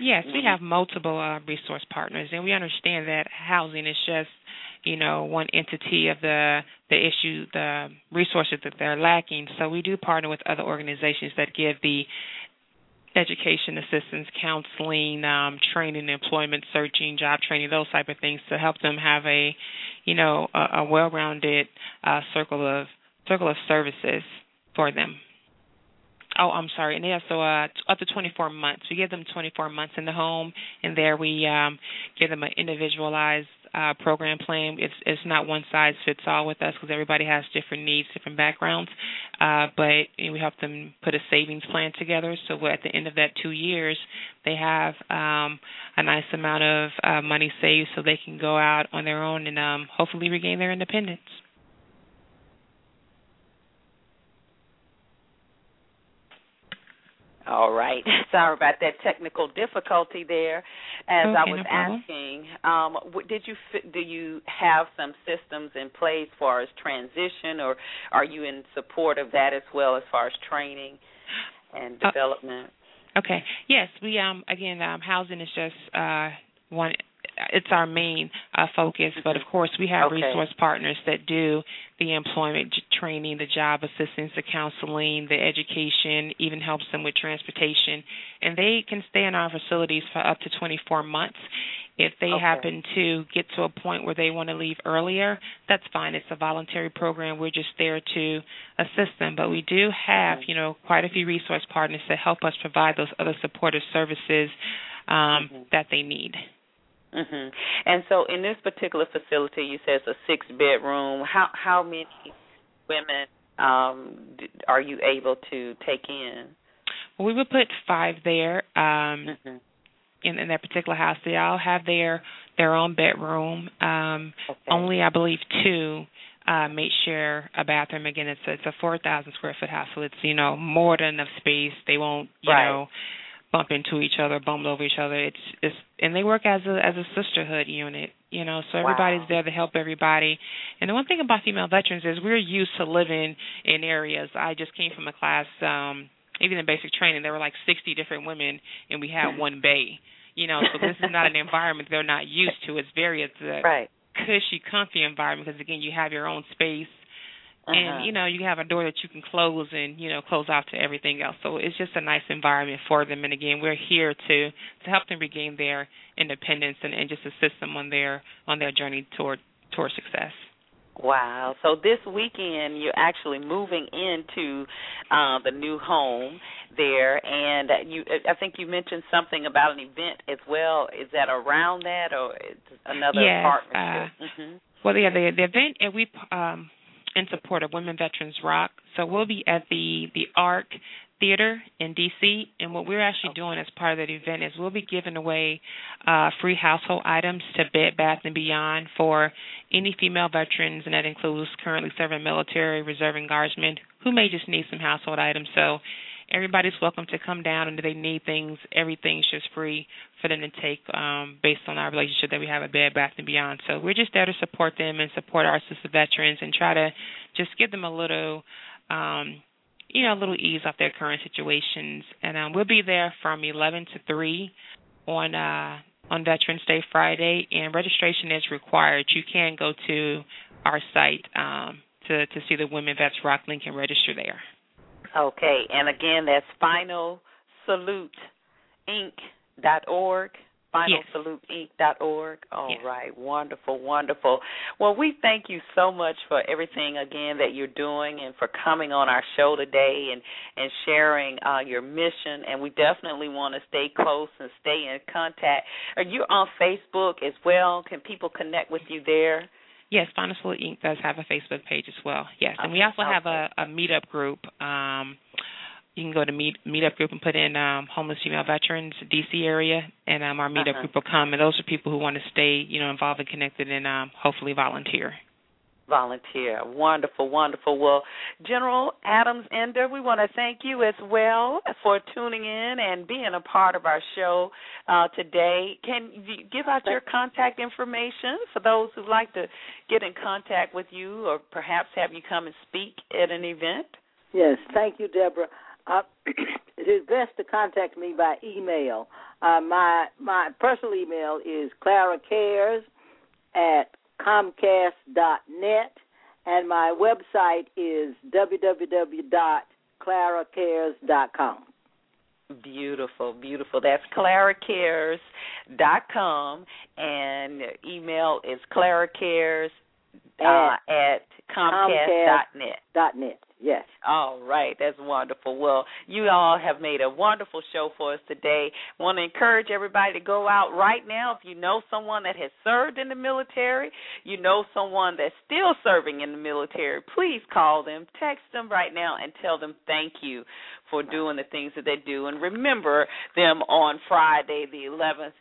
Yes, we have multiple uh, resource partners, and we understand that housing is just, you know, one entity of the the issue, the resources that they're lacking. So, we do partner with other organizations that give the education, assistance, counseling, um, training, employment, searching, job training, those type of things to help them have a, you know, a, a well-rounded uh, circle of circle of services for them. Oh, I'm sorry. And yeah, so uh, up to twenty-four months. We give them twenty-four months in the home, and there we um, give them an individualized uh, program plan. It's it's not one size fits all with us because everybody has different needs, different backgrounds. Uh, but we help them put a savings plan together. So at the end of that two years, they have um, a nice amount of uh, money saved so they can go out on their own and um, hopefully regain their independence. All right. Sorry about that technical difficulty there. As okay, I was no asking, um, did you do you have some systems in place as far as transition, or are you in support of that as well as far as training and development? Uh, okay. Yes. We um again um, housing is just uh, one. It's our main uh, focus, but, of course, we have okay. resource partners that do the employment training, the job assistance, the counseling, the education, even helps them with transportation. And they can stay in our facilities for up to twenty-four months. If they okay. happen to get to a point where they want to leave earlier, that's fine. It's a voluntary program. We're just there to assist them. But we do have, you know, quite a few resource partners that help us provide those other supportive services um, mm-hmm. that they need. Mhm. And so, in this particular facility, you said it's a six bedroom. How how many women um, are you able to take in? Well, we would put five there um, mm-hmm. in, in that particular house. They all have their their own bedroom. Um, okay. Only, I believe, two uh, mates share a bathroom. Again, it's a, it's a four thousand square foot house, so it's you know more than enough space. They won't, you right. know. bump into each other, bumble over each other. It's it's and they work as a as a sisterhood unit, you know. So everybody's wow. there to help everybody. And the one thing about female veterans is we're used to living in areas. I just came from a class, um, even in basic training, there were like sixty different women, and we had one bay, you know. So this is not an environment they're not used to. It's very it's a right. cushy, comfy environment because again, you have your own space. Uh-huh. And, you know, you have a door that you can close and, you know, close off to everything else. So it's just a nice environment for them. And, again, we're here to, to help them regain their independence and, and just assist them on their on their journey toward toward success. Wow. So this weekend you're actually moving into uh, the new home there. And you, I think you mentioned something about an event as well. Is that around that or another yes, partnership? Uh, mm-hmm. Well, yeah, the, the event, and we um, – in support of Women Veterans Rock. So we'll be at the, the ARC Theater in D C, and what we're actually okay. doing as part of that event is we'll be giving away uh, free household items to Bed Bath and Beyond for any female veterans, and that includes currently serving military, reserve, and guardsmen who may just need some household items. So everybody's welcome to come down, and if they need things, everything's just free for them to take um, based on our relationship that we have at Bed Bath and Beyond. So we're just there to support them and support our sister veterans and try to just give them a little, um, you know, a little ease off their current situations. And um, we'll be there from eleven to three on uh, on Veterans Day Friday, and registration is required. You can go to our site um, to, to see the Women Vets Rock link and register there. Okay, and again, that's Final Salute Inc dot org. Final Salute Inc dot org. All yes. right. Wonderful, wonderful. Well, we thank you so much for everything, again, that you're doing and for coming on our show today and, and sharing uh, your mission. And we definitely want to stay close and stay in contact. Are you on Facebook as well? Can people connect with you there? Yes, Final Salute Incorporated does have a Facebook page as well, yes. Okay. And we also have a, a meetup group. Um, you can go to meet, meetup group and put in um, homeless female veterans, D C area, and um, our meetup uh-huh. group will come. And those are people who want to stay, you know, involved and connected and um, hopefully volunteer. Volunteer. Wonderful, wonderful. Well, General Adams-Ender, we want to thank you as well for tuning in and being a part of our show uh, today. Can you give out your contact information for those who'd like to get in contact with you or perhaps have you come and speak at an event? Yes, thank you, Deborah. Uh, it is best to contact me by email. Uh, my, my personal email is claracares at comcast dot net, and my website is w w w dot clara cares dot com. Beautiful, beautiful. That's clara cares dot com, and email is claracares uh, at comcast dot net. .net. Yes. All right. That's wonderful. Well, you all have made a wonderful show for us today. I want to encourage everybody to go out right now. If you know someone that has served in the military, you know someone that's still serving in the military, please call them, text them right now, and tell them thank you for doing the things that they do. And remember them on Friday the eleventh.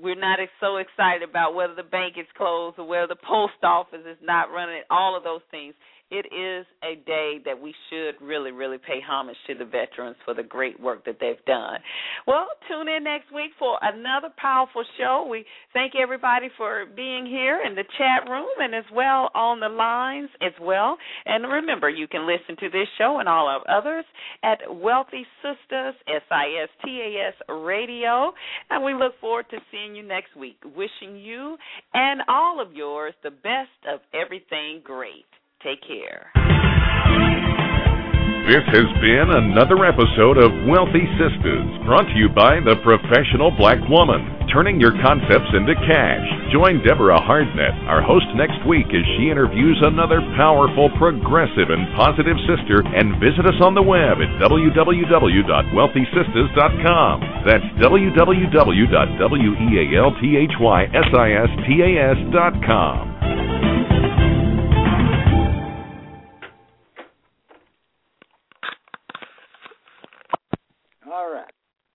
We're not so excited about whether the bank is closed or whether the post office is not running, all of those things. It is a day that we should really, really pay homage to the veterans for the great work that they've done. Well, tune in next week for another powerful show. We thank everybody for being here in the chat room and as well on the lines as well. And remember, you can listen to this show and all our others at Wealthy Sistas, S I S T A S Radio. And we look forward to seeing you next week. Wishing you and all of yours the best of everything great. Take care. This has been another episode of Wealthy Sistas, brought to you by the Professional Black Woman, turning your concepts into cash. Join Deborah Hartnett, our host, next week as she interviews another powerful, progressive, and positive sister, and visit us on the web at w w w dot wealthy sistas dot com. That's w w w dot wealthy sistas dot com. All right.